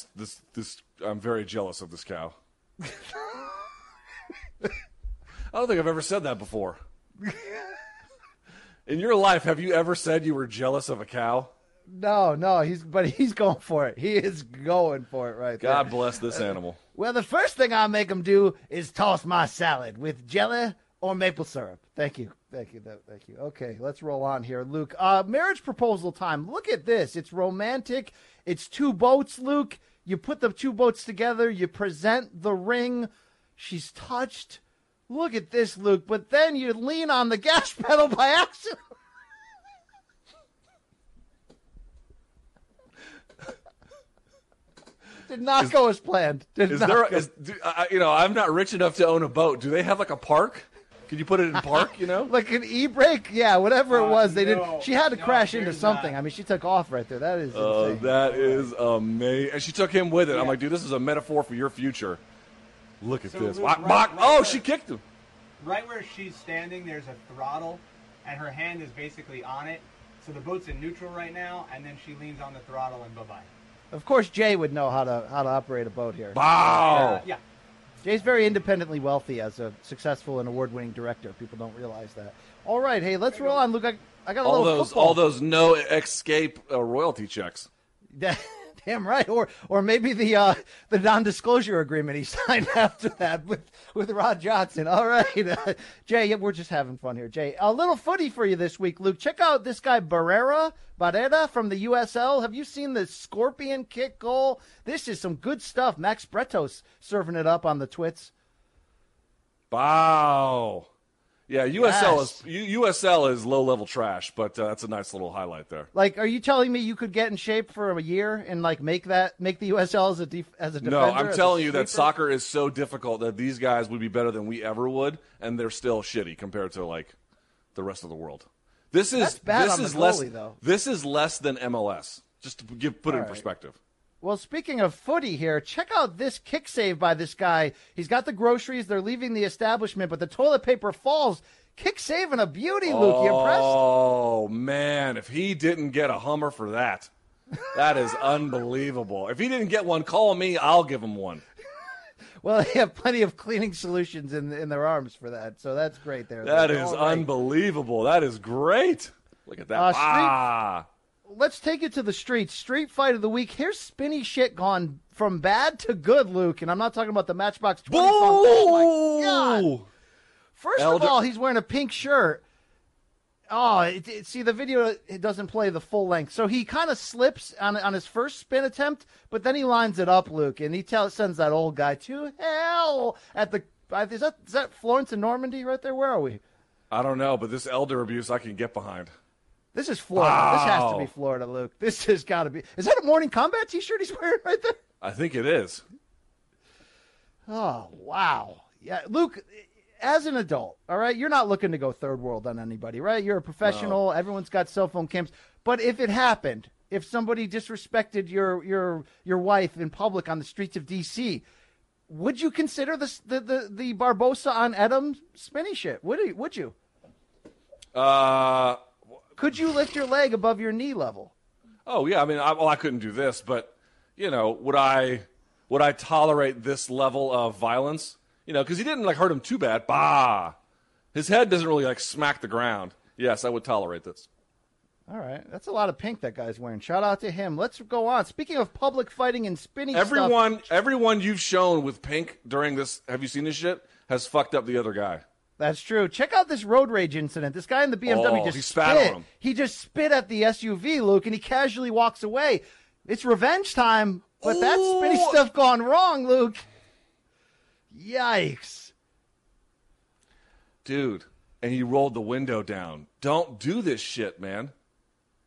very jealous of this cow. I don't think I've ever said that before. In your life, have you ever said you were jealous of a cow? No, he's going for it. He is going for it right there. God bless this animal. Well, the first thing I make him do is toss my salad with jelly or maple syrup. Thank you. Okay, let's roll on here, Luke. Marriage proposal time. Look at this. It's romantic. It's two boats, Luke. You put the two boats together. You present the ring. She's touched. Look at this, Luke. But then you lean on the gas pedal by accident. Did not go as planned. I'm not rich enough to own a boat. Do they have like a park? Could you put it in park, you know? Like an e-brake? Yeah, whatever it was. She had to crash into something. I mean, she took off right there. That is insane. That is amazing. And she took him with it. Yeah. I'm like, dude, this is a metaphor for your future. Look at this. She kicked him. Right where she's standing, there's a throttle, and her hand is basically on it. So the boat's in neutral right now, and then she leans on the throttle and bye-bye. Of course, Jay would know how to operate a boat here. Wow. Yeah. Jay's very independently wealthy as a successful and award-winning director. People don't realize that. All right, hey, let's roll on, Luke. I got football. All those no escape royalty checks. Damn right, or maybe the non-disclosure agreement he signed after that with Rod Johnson. All right, Jay, we're just having fun here, Jay. A little footy for you this week, Luke. Check out this guy Barrera from the USL. Have you seen the scorpion kick goal? This is some good stuff. Max Bretos serving it up on the twits. Wow, yeah, USL is low-level trash, but that's a nice little highlight there. Like, are you telling me you could get in shape for a year and like make the USL as a defender? No, I'm telling you that soccer is so difficult that these guys would be better than we ever would, and they're still shitty compared to like the rest of the world. This is less than MLS. Just to put it in perspective. Well, speaking of footy here, check out this kick save by this guy. He's got the groceries. They're leaving the establishment, but the toilet paper falls. Kick save and a beauty, Luke. You impressed? Oh, man. If he didn't get a Hummer for that, that is unbelievable. If he didn't get one, call me. I'll give him one. Well, they have plenty of cleaning solutions in their arms for that, so that's great there. That is unbelievable. That is great. Look at that. Let's take it to the streets. Street fight of the week. Here's spinny shit gone from bad to good, Luke. And I'm not talking about the Matchbox 20 song. Oh my God. First of all, he's wearing a pink shirt. Oh, see, the video, it doesn't play the full length. So he kind of slips on his first spin attempt, but then he lines it up, Luke, and he sends that old guy to hell at the... Is that Florence and Normandy right there? Where are we? I don't know, but this elder abuse I can get behind. This is Florida. Wow. This has to be Florida, Luke. This has got to be... Is that a Morning Combat t-shirt he's wearing right there? I think it is. Oh, wow. Yeah, Luke... As an adult, all right, you're not looking to go third world on anybody, right? You're a professional. No. Everyone's got cell phone cams. But if it happened, if somebody disrespected your wife in public on the streets of D.C., would you consider the Barbosa on Edom spinning shit? Would you? Could you lift your leg above your knee level? Oh yeah, I mean, I couldn't do this, but you know, would I tolerate this level of violence? You know, because he didn't, hurt him too bad. Bah! His head doesn't really, smack the ground. Yes, I would tolerate this. All right. That's a lot of pink that guy's wearing. Shout out to him. Let's go on. Speaking of public fighting and spinning stuff. Everyone you've shown with pink during this, have you seen this shit, has fucked up the other guy. That's true. Check out this road rage incident. This guy in the BMW just spit on him. He just spit at the SUV, Luke, and he casually walks away. It's revenge time, but that spinny stuff gone wrong, Luke. Yikes. Dude, and he rolled the window down. Don't do this shit, man.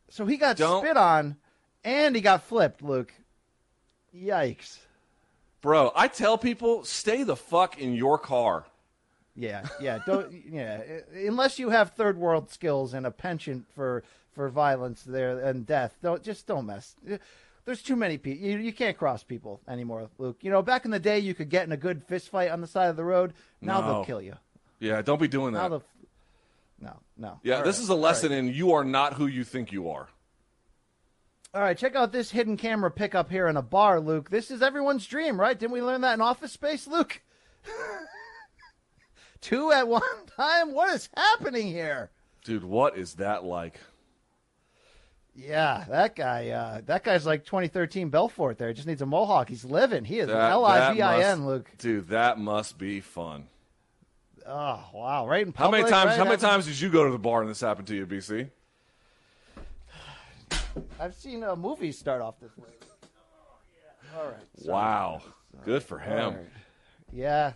So he got spit on, and he got flipped, Luke. Yikes. Bro, I tell people, stay the fuck in your car. Yeah, unless you have third world skills and a penchant for violence there and death. Don't mess. There's too many people. You can't cross people anymore, Luke. You know, back in the day, you could get in a good fist fight on the side of the road. Now they'll kill you. Yeah, don't be doing that. No. Yeah, this is a lesson in you are not who you think you are. All right, check out this hidden camera pickup here in a bar, Luke. This is everyone's dream, right? Didn't we learn that in Office Space, Luke? 2 at one time? What is happening here? Dude, what is that like? Yeah, that guy. That guy's like 2013 Belfort. There, he just needs a mohawk. He's living. He is an LIVIN, Luke. Dude, that must be fun. Oh wow! Right in public. How many times did you go to the bar and this happened to you, BC? I've seen movies start off this way. All right. Sorry. Wow. Good for him. Right.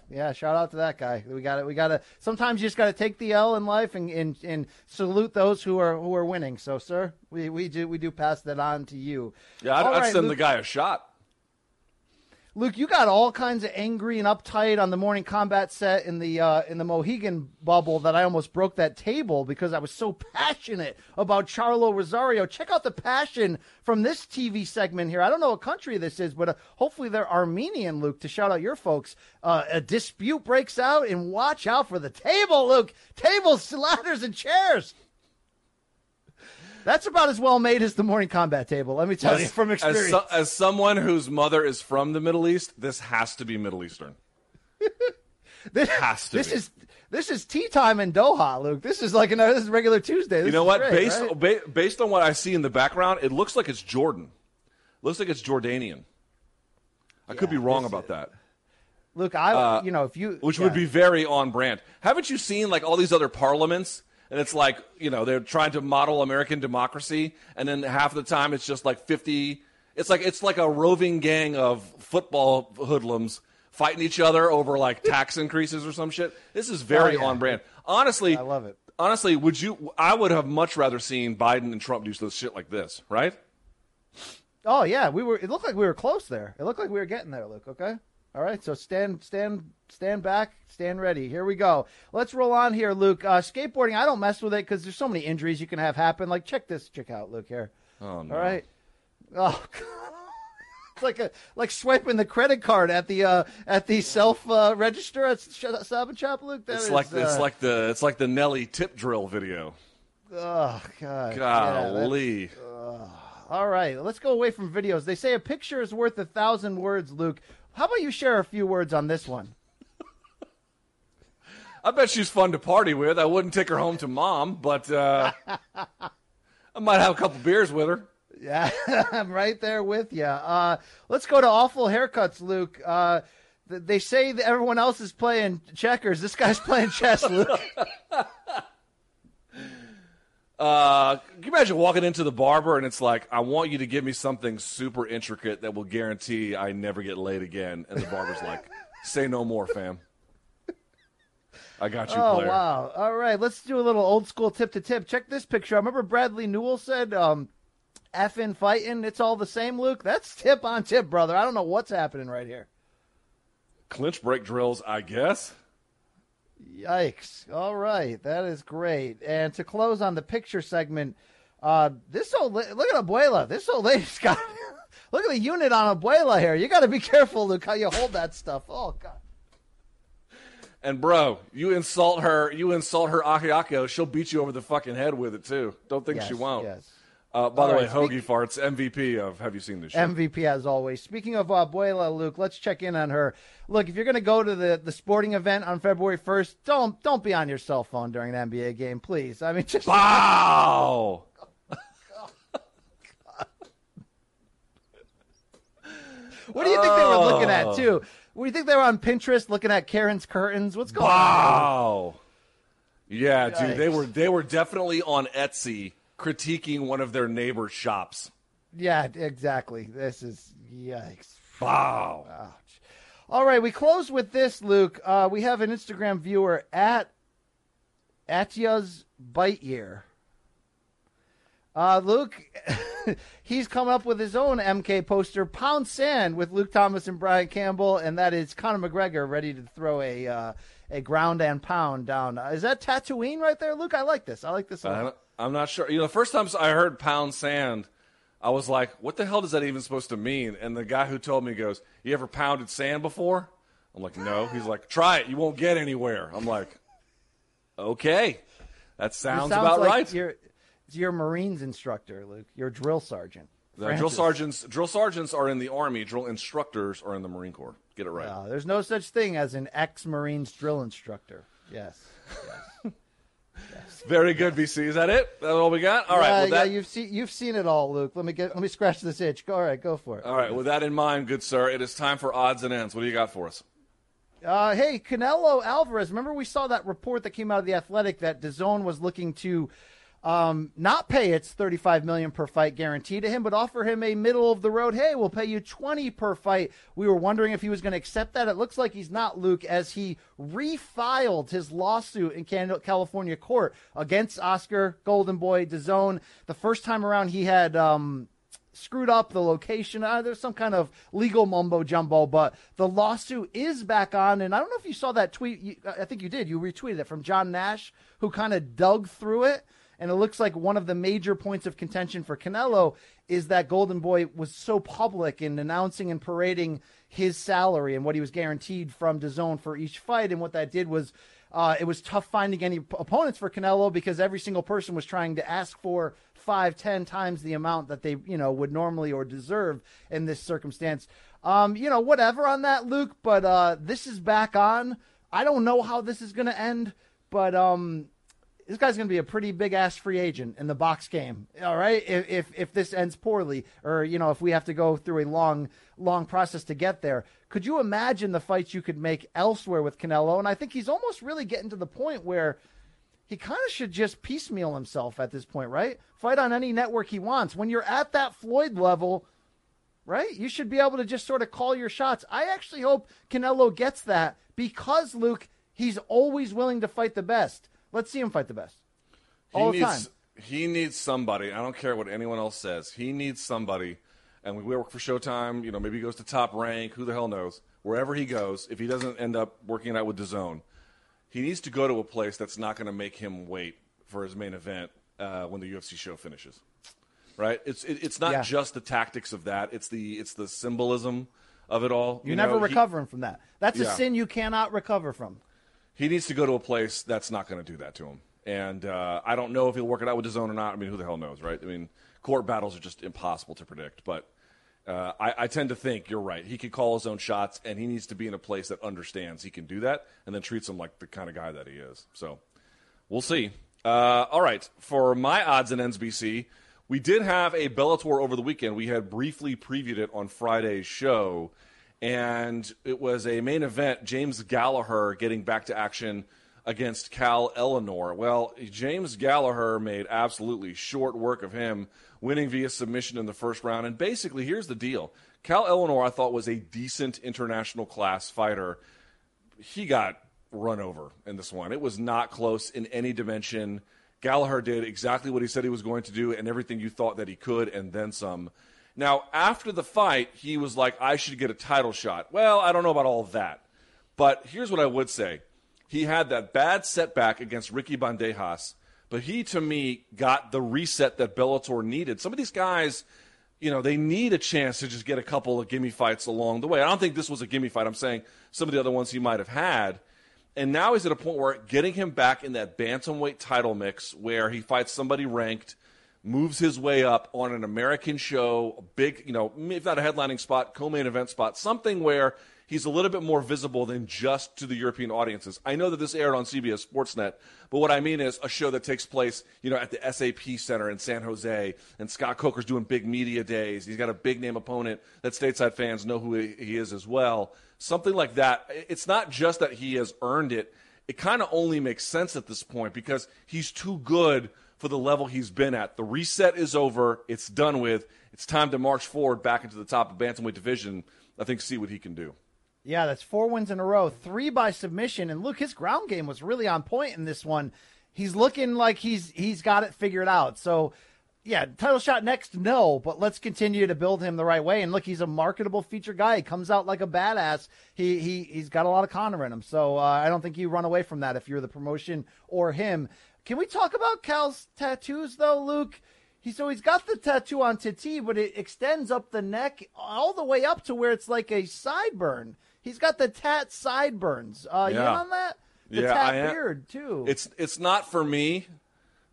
Yeah. Shout out to that guy. We got to. Sometimes you just got to take the L in life and salute those who are winning. So, sir, we do pass that on to you. Yeah, I'd send Luke, the guy a shot. Luke, you got all kinds of angry and uptight on the Morning Combat set in the Mohegan bubble that I almost broke that table because I was so passionate about Charlo Rosario. Check out the passion from this TV segment here. I don't know what country this is, but hopefully they're Armenian, Luke, to shout out your folks. A dispute breaks out, and watch out for the table, Luke. Tables, ladders, and chairs. That's about as well made as the Morning Combat table. Let me tell you from experience. As someone whose mother is from the Middle East, this has to be Middle Eastern. This is tea time in Doha, Luke. This is regular Tuesday. You know what? Great, based on what I see in the background, it looks like it's Jordan. Looks like it's Jordanian. I could be wrong about that. Luke, which would be very on brand. Haven't you seen all these other parliaments? And it's they're trying to model American democracy, and then half the time it's just 50. It's like a roving gang of football hoodlums fighting each other over tax increases or some shit. This is very on brand. Honestly, I love it. Honestly, I would have much rather seen Biden and Trump do some shit like this, right? Oh yeah, it looked like we were close there. It looked like we were getting there, Luke. Okay. All right, so stand back, stand ready. Here we go. Let's roll on here, Luke. Skateboarding, I don't mess with it because there's so many injuries you can have happen. Check this chick out, Luke, here. Oh, no. All right. Oh, God. It's like swiping the credit card at the self-register at Stop and Shop, Luke. It's like the Nelly tip drill video. Oh, God. Golly. Yeah, all right, let's go away from videos. They say a picture is worth 1,000 words, Luke. How about you share a few words on this one? I bet she's fun to party with. I wouldn't take her home to mom, but I might have a couple beers with her. Yeah, I'm right there with you. Let's go to awful haircuts, Luke. They say that everyone else is playing checkers. This guy's playing chess, Luke. Can you imagine walking into the barber and it's like, I want you to give me something super intricate that will guarantee I never get laid again. And the barber's like, say no more, fam. I got you, player. Oh, wow. All right. Let's do a little old school tip to tip. Check this picture. I remember Bradley Newell said, effing fighting. It's all the same, Luke. That's tip on tip, brother. I don't know what's happening right here. Clinch break drills, I guess. Yikes. All right. That is great. And to close on the picture segment, this old look at Abuela. This old lady's got look at the unit on Abuela here. You got to be careful, Luke, how you hold that stuff. Oh, God. And, bro, you insult her akiako, she'll beat you over the fucking head with it, too. Don't think she won't. Yes. By the way, Hoagie Farts, MVP of Have You Seen This Show? MVP, as always. Speaking of Abuela, Luke, let's check in on her. Look, if you're going to go to the sporting event on February 1st, don't be on your cell phone during an NBA game, please. I mean, just... Wow! What do you think they were looking at, too? What do you think they were on Pinterest looking at Karen's curtains? What's going on? Wow! Yeah, dude, they were definitely on Etsy. Critiquing one of their neighbor's shops. Yeah, exactly. This is yikes. Wow. Ouch. All right, we close with this, Luke. We have an Instagram viewer at Atya's Bite Year. Luke, he's coming up with his own MK poster, Pound Sand, with Luke Thomas and Brian Campbell, and that is Conor McGregor ready to throw a ground and pound down. Is that Tatooine right there, Luke? I like this. I like this a lot. I'm not sure. The first time I heard Pound Sand, I was like, what the hell does that even supposed to mean? And the guy who told me goes, you ever pounded sand before? I'm like, no. He's like, try it. You won't get anywhere. I'm like, okay. That sounds about like right. Your Marines instructor, Luke. Your drill sergeant. Drill sergeants are in the Army. Drill instructors are in the Marine Corps. Get it right. There's no such thing as an ex-Marines drill instructor. Yes. Yes. Very good, VC. Is that it? That's all we got? All right. Well, that... Yeah, you've seen it all, Luke. Let me scratch this itch. All right, go for it. All right. With that in mind, good sir, it is time for odds and ends. What do you got for us? Hey, Canelo Alvarez. Remember we saw that report that came out of The Athletic that DAZN was looking to not pay its $35 million per fight guarantee to him, but offer him a middle of the road. Hey, we'll pay you $20 per fight. We were wondering if he was going to accept that. It looks like he's not, Luke, as he refiled his lawsuit in California court against Oscar Golden Boy DAZN. The first time around, he had screwed up the location. There's some kind of legal mumbo jumbo, but the lawsuit is back on. And I don't know if you saw that tweet. I think you did. You retweeted it from John Nash, who kind of dug through it. And it looks like one of the major points of contention for Canelo is that Golden Boy was so public in announcing and parading his salary and what he was guaranteed from DAZN for each fight. And what that did was it was tough finding any opponents for Canelo because every single person was trying to ask for 5-10 times the amount that they would normally or deserve in this circumstance. Whatever on that, Luke, but this is back on. I don't know how this is going to end, but this guy's going to be a pretty big-ass free agent in the box game, all right, if this ends poorly or, if we have to go through a long, long process to get there. Could you imagine the fights you could make elsewhere with Canelo? And I think he's almost really getting to the point where he kind of should just piecemeal himself at this point, right? Fight on any network he wants. When you're at that Floyd level, right, you should be able to just sort of call your shots. I actually hope Canelo gets that because, Luke, he's always willing to fight the best. Let's see him fight the best. He needs somebody. I don't care what anyone else says. He needs somebody. And we work for Showtime. Maybe he goes to Top Rank. Who the hell knows? Wherever he goes, if he doesn't end up working out with DAZN, he needs to go to a place that's not going to make him wait for his main event when the UFC show finishes. Right? It's not just the tactics of that. It's the symbolism of it all. You're never recovering from that. That's a sin you cannot recover from. He needs to go to a place that's not going to do that to him. And I don't know if he'll work it out with DAZN or not. I mean, who the hell knows, right? I mean, court battles are just impossible to predict. But I tend to think you're right. He could call his own shots, and he needs to be in a place that understands he can do that and then treats him like the kind of guy that he is. So we'll see. All right. For my odds and ends, BC, we did have a Bellator over the weekend. We had briefly previewed it on Friday's show. and it was a main event, James Gallagher getting back to action against Cal Ellinor. Well, James Gallagher made absolutely short work of him, winning via submission in the first round. And basically, here's the deal. Cal Ellinor, I thought, was a decent international class fighter. He got run over in this one. It was not close in any dimension. Gallagher did exactly what he said he was going to do and everything you thought that he could, and then some. Now, after the fight, he was like, I should get a title shot. Well, I don't know about all that. But here's what I would say. He had that bad setback against Ricky Bandejas, but he, to me, got the reset that Bellator needed. Some of these guys, you know, they need a chance to just get a couple of gimme fights along the way. I don't think this was a gimme fight. I'm saying some of the other ones he might have had. And now he's at a point where getting him back in that bantamweight title mix where he fights somebody ranked, moves his way up on an American show, a big, you know, if not a headlining spot, co-main event spot, something where he's a little bit more visible than just to the European audiences. I know that this aired on CBS Sportsnet, but what I mean is a show that takes place, you know, at the SAP Center in San Jose, and Scott Coker's doing big media days. He's got a big-name opponent that stateside fans know who he is as well. Something like that. It's not just that he has earned it. It kind of only makes sense at this point because he's too good for the level he's been at. The reset is over. It's done with. It's time to march forward back into the top of bantamweight division, I think, see what he can do. Yeah, that's 4 wins in a row, 3 by submission. And look, his ground game was really on point in this one. He's looking like he's got it figured out. So, yeah, title shot next, no, but let's continue to build him the right way. And look, he's a marketable feature guy. He comes out like a badass. He's got a lot of Conor in him. So I don't think you run away from that if you're the promotion or him. Can we talk about Cal's tattoos, though, Luke? He's got the tattoo on Titi, but it extends up the neck all the way up to where it's like a sideburn. He's got the tat sideburns. You in on that? The tat beard, too. It's not for me,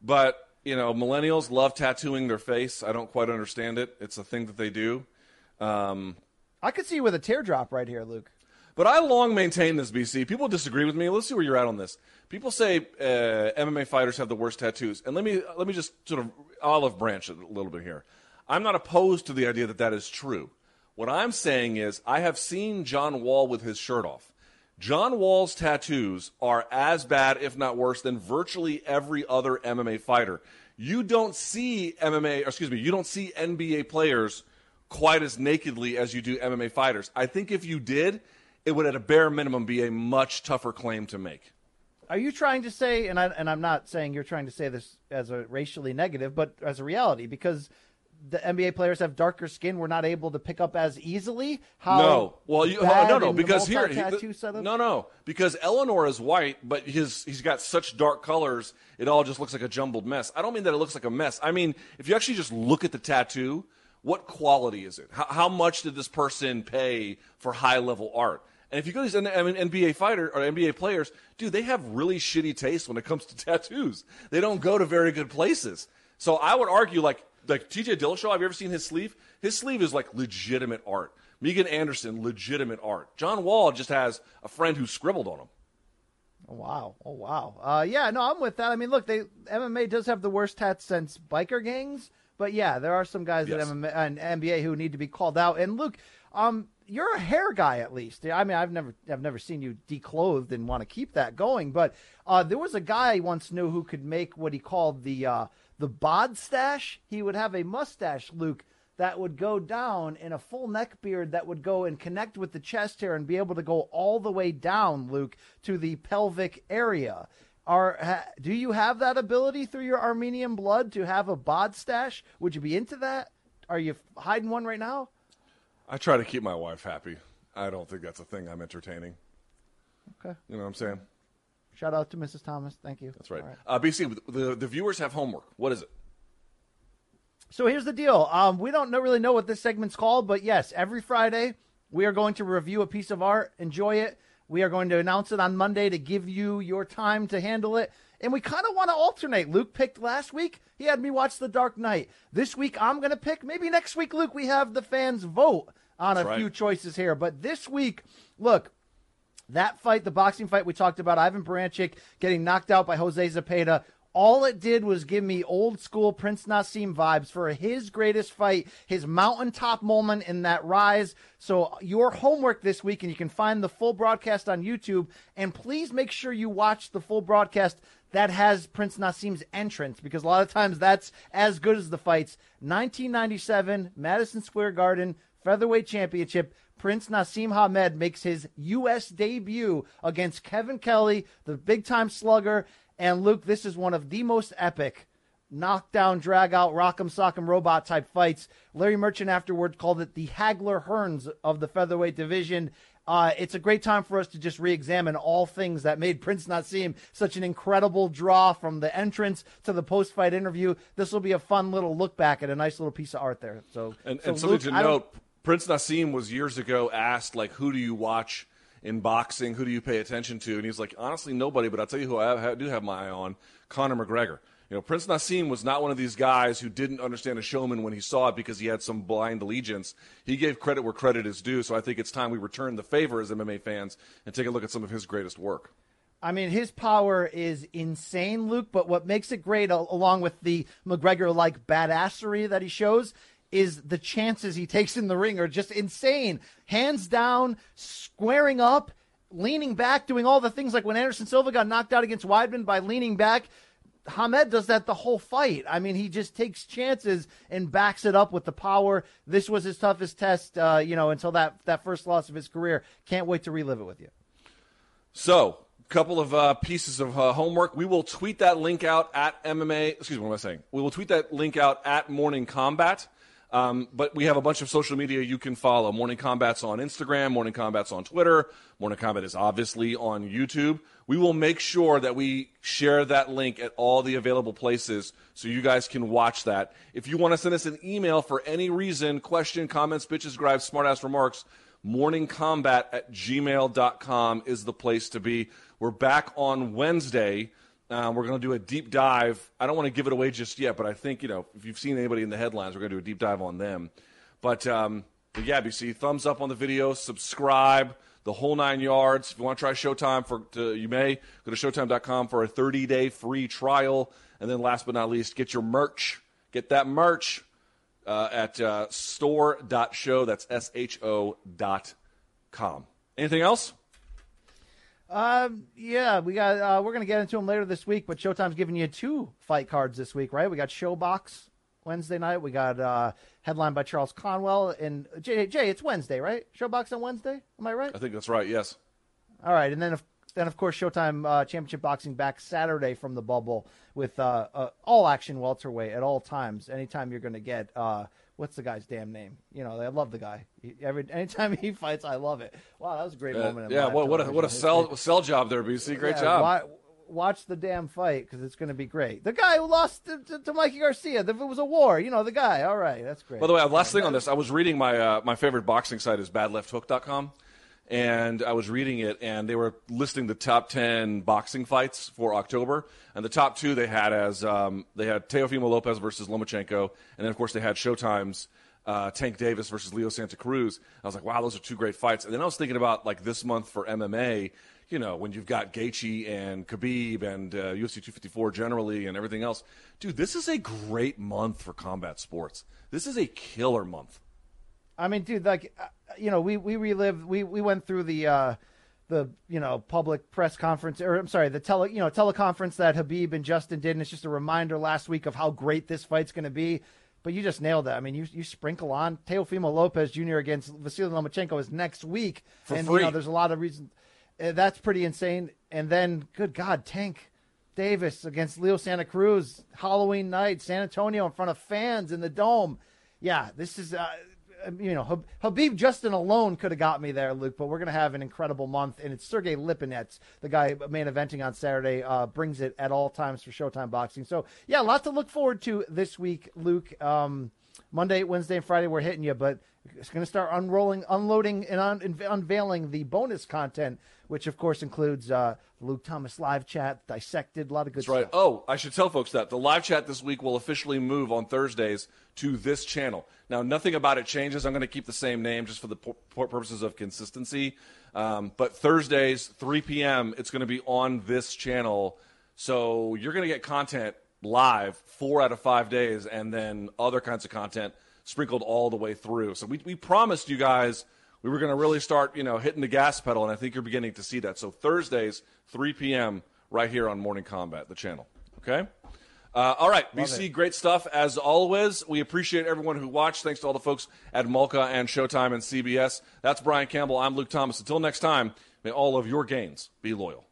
but, you know, millennials love tattooing their face. I don't quite understand it. It's a thing that they do. I could see you with a teardrop right here, Luke. But I long maintain this, BC. People disagree with me. Let's see where you're at on this. People say MMA fighters have the worst tattoos. And let me just sort of olive branch it a little bit here. I'm not opposed to the idea that that is true. What I'm saying is I have seen John Wall with his shirt off. John Wall's tattoos are as bad, if not worse, than virtually every other MMA fighter. You don't see you don't see NBA players quite as nakedly as you do MMA fighters. I think if you did, it would at a bare minimum be a much tougher claim to make. Are you trying to say, and I'm not saying you're trying to say this as a racially negative, but as a reality, because the NBA players have darker skin. We're not able to pick up as easily. Because Ellinor is white, but he's got such dark colors. It all just looks like a jumbled mess. I don't mean that it looks like a mess. I mean, if you actually just look at the tattoo, what quality is it? How much did this person pay for high level art? And if you go to these NBA fighter or NBA players, dude, they have really shitty taste when it comes to tattoos. They don't go to very good places. So I would argue like TJ Dillashaw, have you ever seen his sleeve? His sleeve is like legitimate art. Megan Anderson, legitimate art. John Wall just has a friend who scribbled on him. Oh, wow. I'm with that. I mean, look, MMA does have the worst tats since biker gangs. But, yeah, there are some guys at MMA and NBA who need to be called out. And, Luke, you're a hair guy at least. I mean, I've never seen you declothed and want to keep that going. But there was a guy I once knew who could make what he called the bod stash. He would have a mustache, Luke, that would go down in a full neck beard that would go and connect with the chest hair and be able to go all the way down, Luke, to the pelvic area. Do you have that ability through your Armenian blood to have a bod stash? Would you be into that? Are you hiding one right now? I try to keep my wife happy. I don't think that's a thing I'm entertaining. Okay. You know what I'm saying? Shout out to Mrs. Thomas. Thank you. That's right. All right. BC, the viewers have homework. What is it? So here's the deal. We don't really know what this segment's called, but yes, every Friday we are going to review a piece of art, enjoy it. We are going to announce it on Monday to give you your time to handle it. And we kind of want to alternate. Luke picked last week. He had me watch The Dark Knight. This week I'm going to pick. Maybe next week, Luke, we have the fans vote on few choices here. But this week, look, that fight, the boxing fight we talked about, Ivan Baranchyk getting knocked out by Jose Zepeda, all it did was give me old school Prince Naseem vibes for his greatest fight, his mountaintop moment in that rise. So your homework this week, and you can find the full broadcast on YouTube, and please make sure you watch the full broadcast that has Prince Naseem's entrance, because a lot of times that's as good as the fights. 1997, Madison Square Garden, Featherweight Championship. Prince Naseem Hamed makes his U.S. debut against Kevin Kelly, the big-time slugger. And, Luke, this is one of the most epic knockdown, drag-out, rock'em, sock'em, robot-type fights. Larry Merchant afterward called it the Hagler-Hearns of the featherweight division. It's a great time for us to just re-examine all things that made Prince Naseem such an incredible draw, from the entrance to the post-fight interview. This will be a fun little look back at a nice little piece of art there. So something, Luke, to note, Prince Naseem was years ago asked, like, who do you watch in boxing? Who do you pay attention to? And he's like, honestly, nobody, but I'll tell you who I do have my eye on, Conor McGregor. You know, Prince Naseem was not one of these guys who didn't understand a showman when he saw it because he had some blind allegiance. He gave credit where credit is due, so I think it's time we return the favor as MMA fans and take a look at some of his greatest work. I mean, his power is insane, Luke, but what makes it great, along with the McGregor-like badassery that he shows, is the chances he takes in the ring are just insane. Hands down, squaring up, leaning back, doing all the things, like when Anderson Silva got knocked out against Weidman by leaning back. Hamed does that the whole fight. I mean, he just takes chances and backs it up with the power. This was his toughest test, until that first loss of his career. Can't wait to relive it with you. So, couple of pieces of homework. We will tweet that link out at MMA. Excuse me, what am I saying? We will tweet that link out at Morning Combat. But we have a bunch of social media you can follow. Morning Combat's on Instagram, Morning Combat's on Twitter, Morning Combat is obviously on YouTube. We will make sure that we share that link at all the available places so you guys can watch that. If you want to send us an email for any reason, question, comments, bitches, gripes, smartass remarks, morningcombat@gmail.com is the place to be. We're back on Wednesday. We're going to do a deep dive. I don't want to give it away just yet, but I think, if you've seen anybody in the headlines, we're going to do a deep dive on them. But yeah, BC, thumbs up on the video, subscribe, the whole 9 yards. If you want to try Showtime, you may. Go to Showtime.com for a 30-day free trial. And then last but not least, get your merch. Get that merch at store.show. That's SHO.com. Anything else? We got. We're gonna get into them later this week, but Showtime's giving you 2 fight cards this week, right? We got Showbox Wednesday night. We got headlined by Charles Conwell and Jay. It's Wednesday, right? Showbox on Wednesday. Am I right? I think that's right. Yes. All right, and then of course Showtime Championship Boxing back Saturday from the bubble with all action welterweight at all times. Anytime you're gonna get what's the guy's damn name? I love the guy. Anytime he fights, I love it. Wow, that was a great moment. Yeah, what a sell job there, BC. Great job. Watch the damn fight because it's going to be great. The guy who lost to Mikey Garcia, if it was a war, the guy. All right, that's great. By the way, last thing on this, I was reading my favorite boxing site is badlefthook.com, and I was reading it, and they were listing the top 10 boxing fights for October, and the top 2 they had as Teofimo Lopez versus Lomachenko, and then of course they had Showtime's Tank Davis versus Leo Santa Cruz. I was like, wow, those are 2 great fights. And then I was thinking about like this month for MMA, when you've got Gaethje and Khabib and UFC 254 generally and everything else. Dude, this is a great month for combat sports. This is a killer month. I mean, dude, we went through the public press conference, or I'm sorry, the teleconference that Khabib and Justin did. And it's just a reminder last week of how great this fight's going to be. But you just nailed that. I mean, you sprinkle on Teofimo Lopez Jr. against Vasily Lomachenko is next week. For and free. There's a lot of reasons. That's pretty insane. And then, good God, Tank Davis against Leo Santa Cruz, Halloween night, San Antonio in front of fans in the Dome. Yeah, this is, Khabib Justin alone could have got me there, Luke, but we're going to have an incredible month. And it's Sergey Lipinets, the guy main eventing on Saturday, brings it at all times for Showtime Boxing. So, yeah, a lot to look forward to this week, Luke. Monday, Wednesday, and Friday we're hitting you, but it's going to start unveiling the bonus content, which, of course, includes Luke Thomas live chat, dissected, a lot of good stuff. That's right. Oh, I should tell folks that the live chat this week will officially move on Thursdays to this channel. Now, nothing about it changes. I'm going to keep the same name just for the purposes of consistency. But Thursdays, 3 p.m., it's going to be on this channel So you're going to get content live 4 out of 5 days, and then other kinds of content sprinkled all the way through. So we promised you guys we were going to really start, hitting the gas pedal, and I think you're beginning to see that. So Thursdays, 3 p.m., right here on Morning Combat, the channel. Okay? All right, BC, great stuff as always. We appreciate everyone who watched. Thanks to all the folks at Mulca and Showtime and CBS. That's Brian Campbell. I'm Luke Thomas. Until next time, may all of your gains be loyal.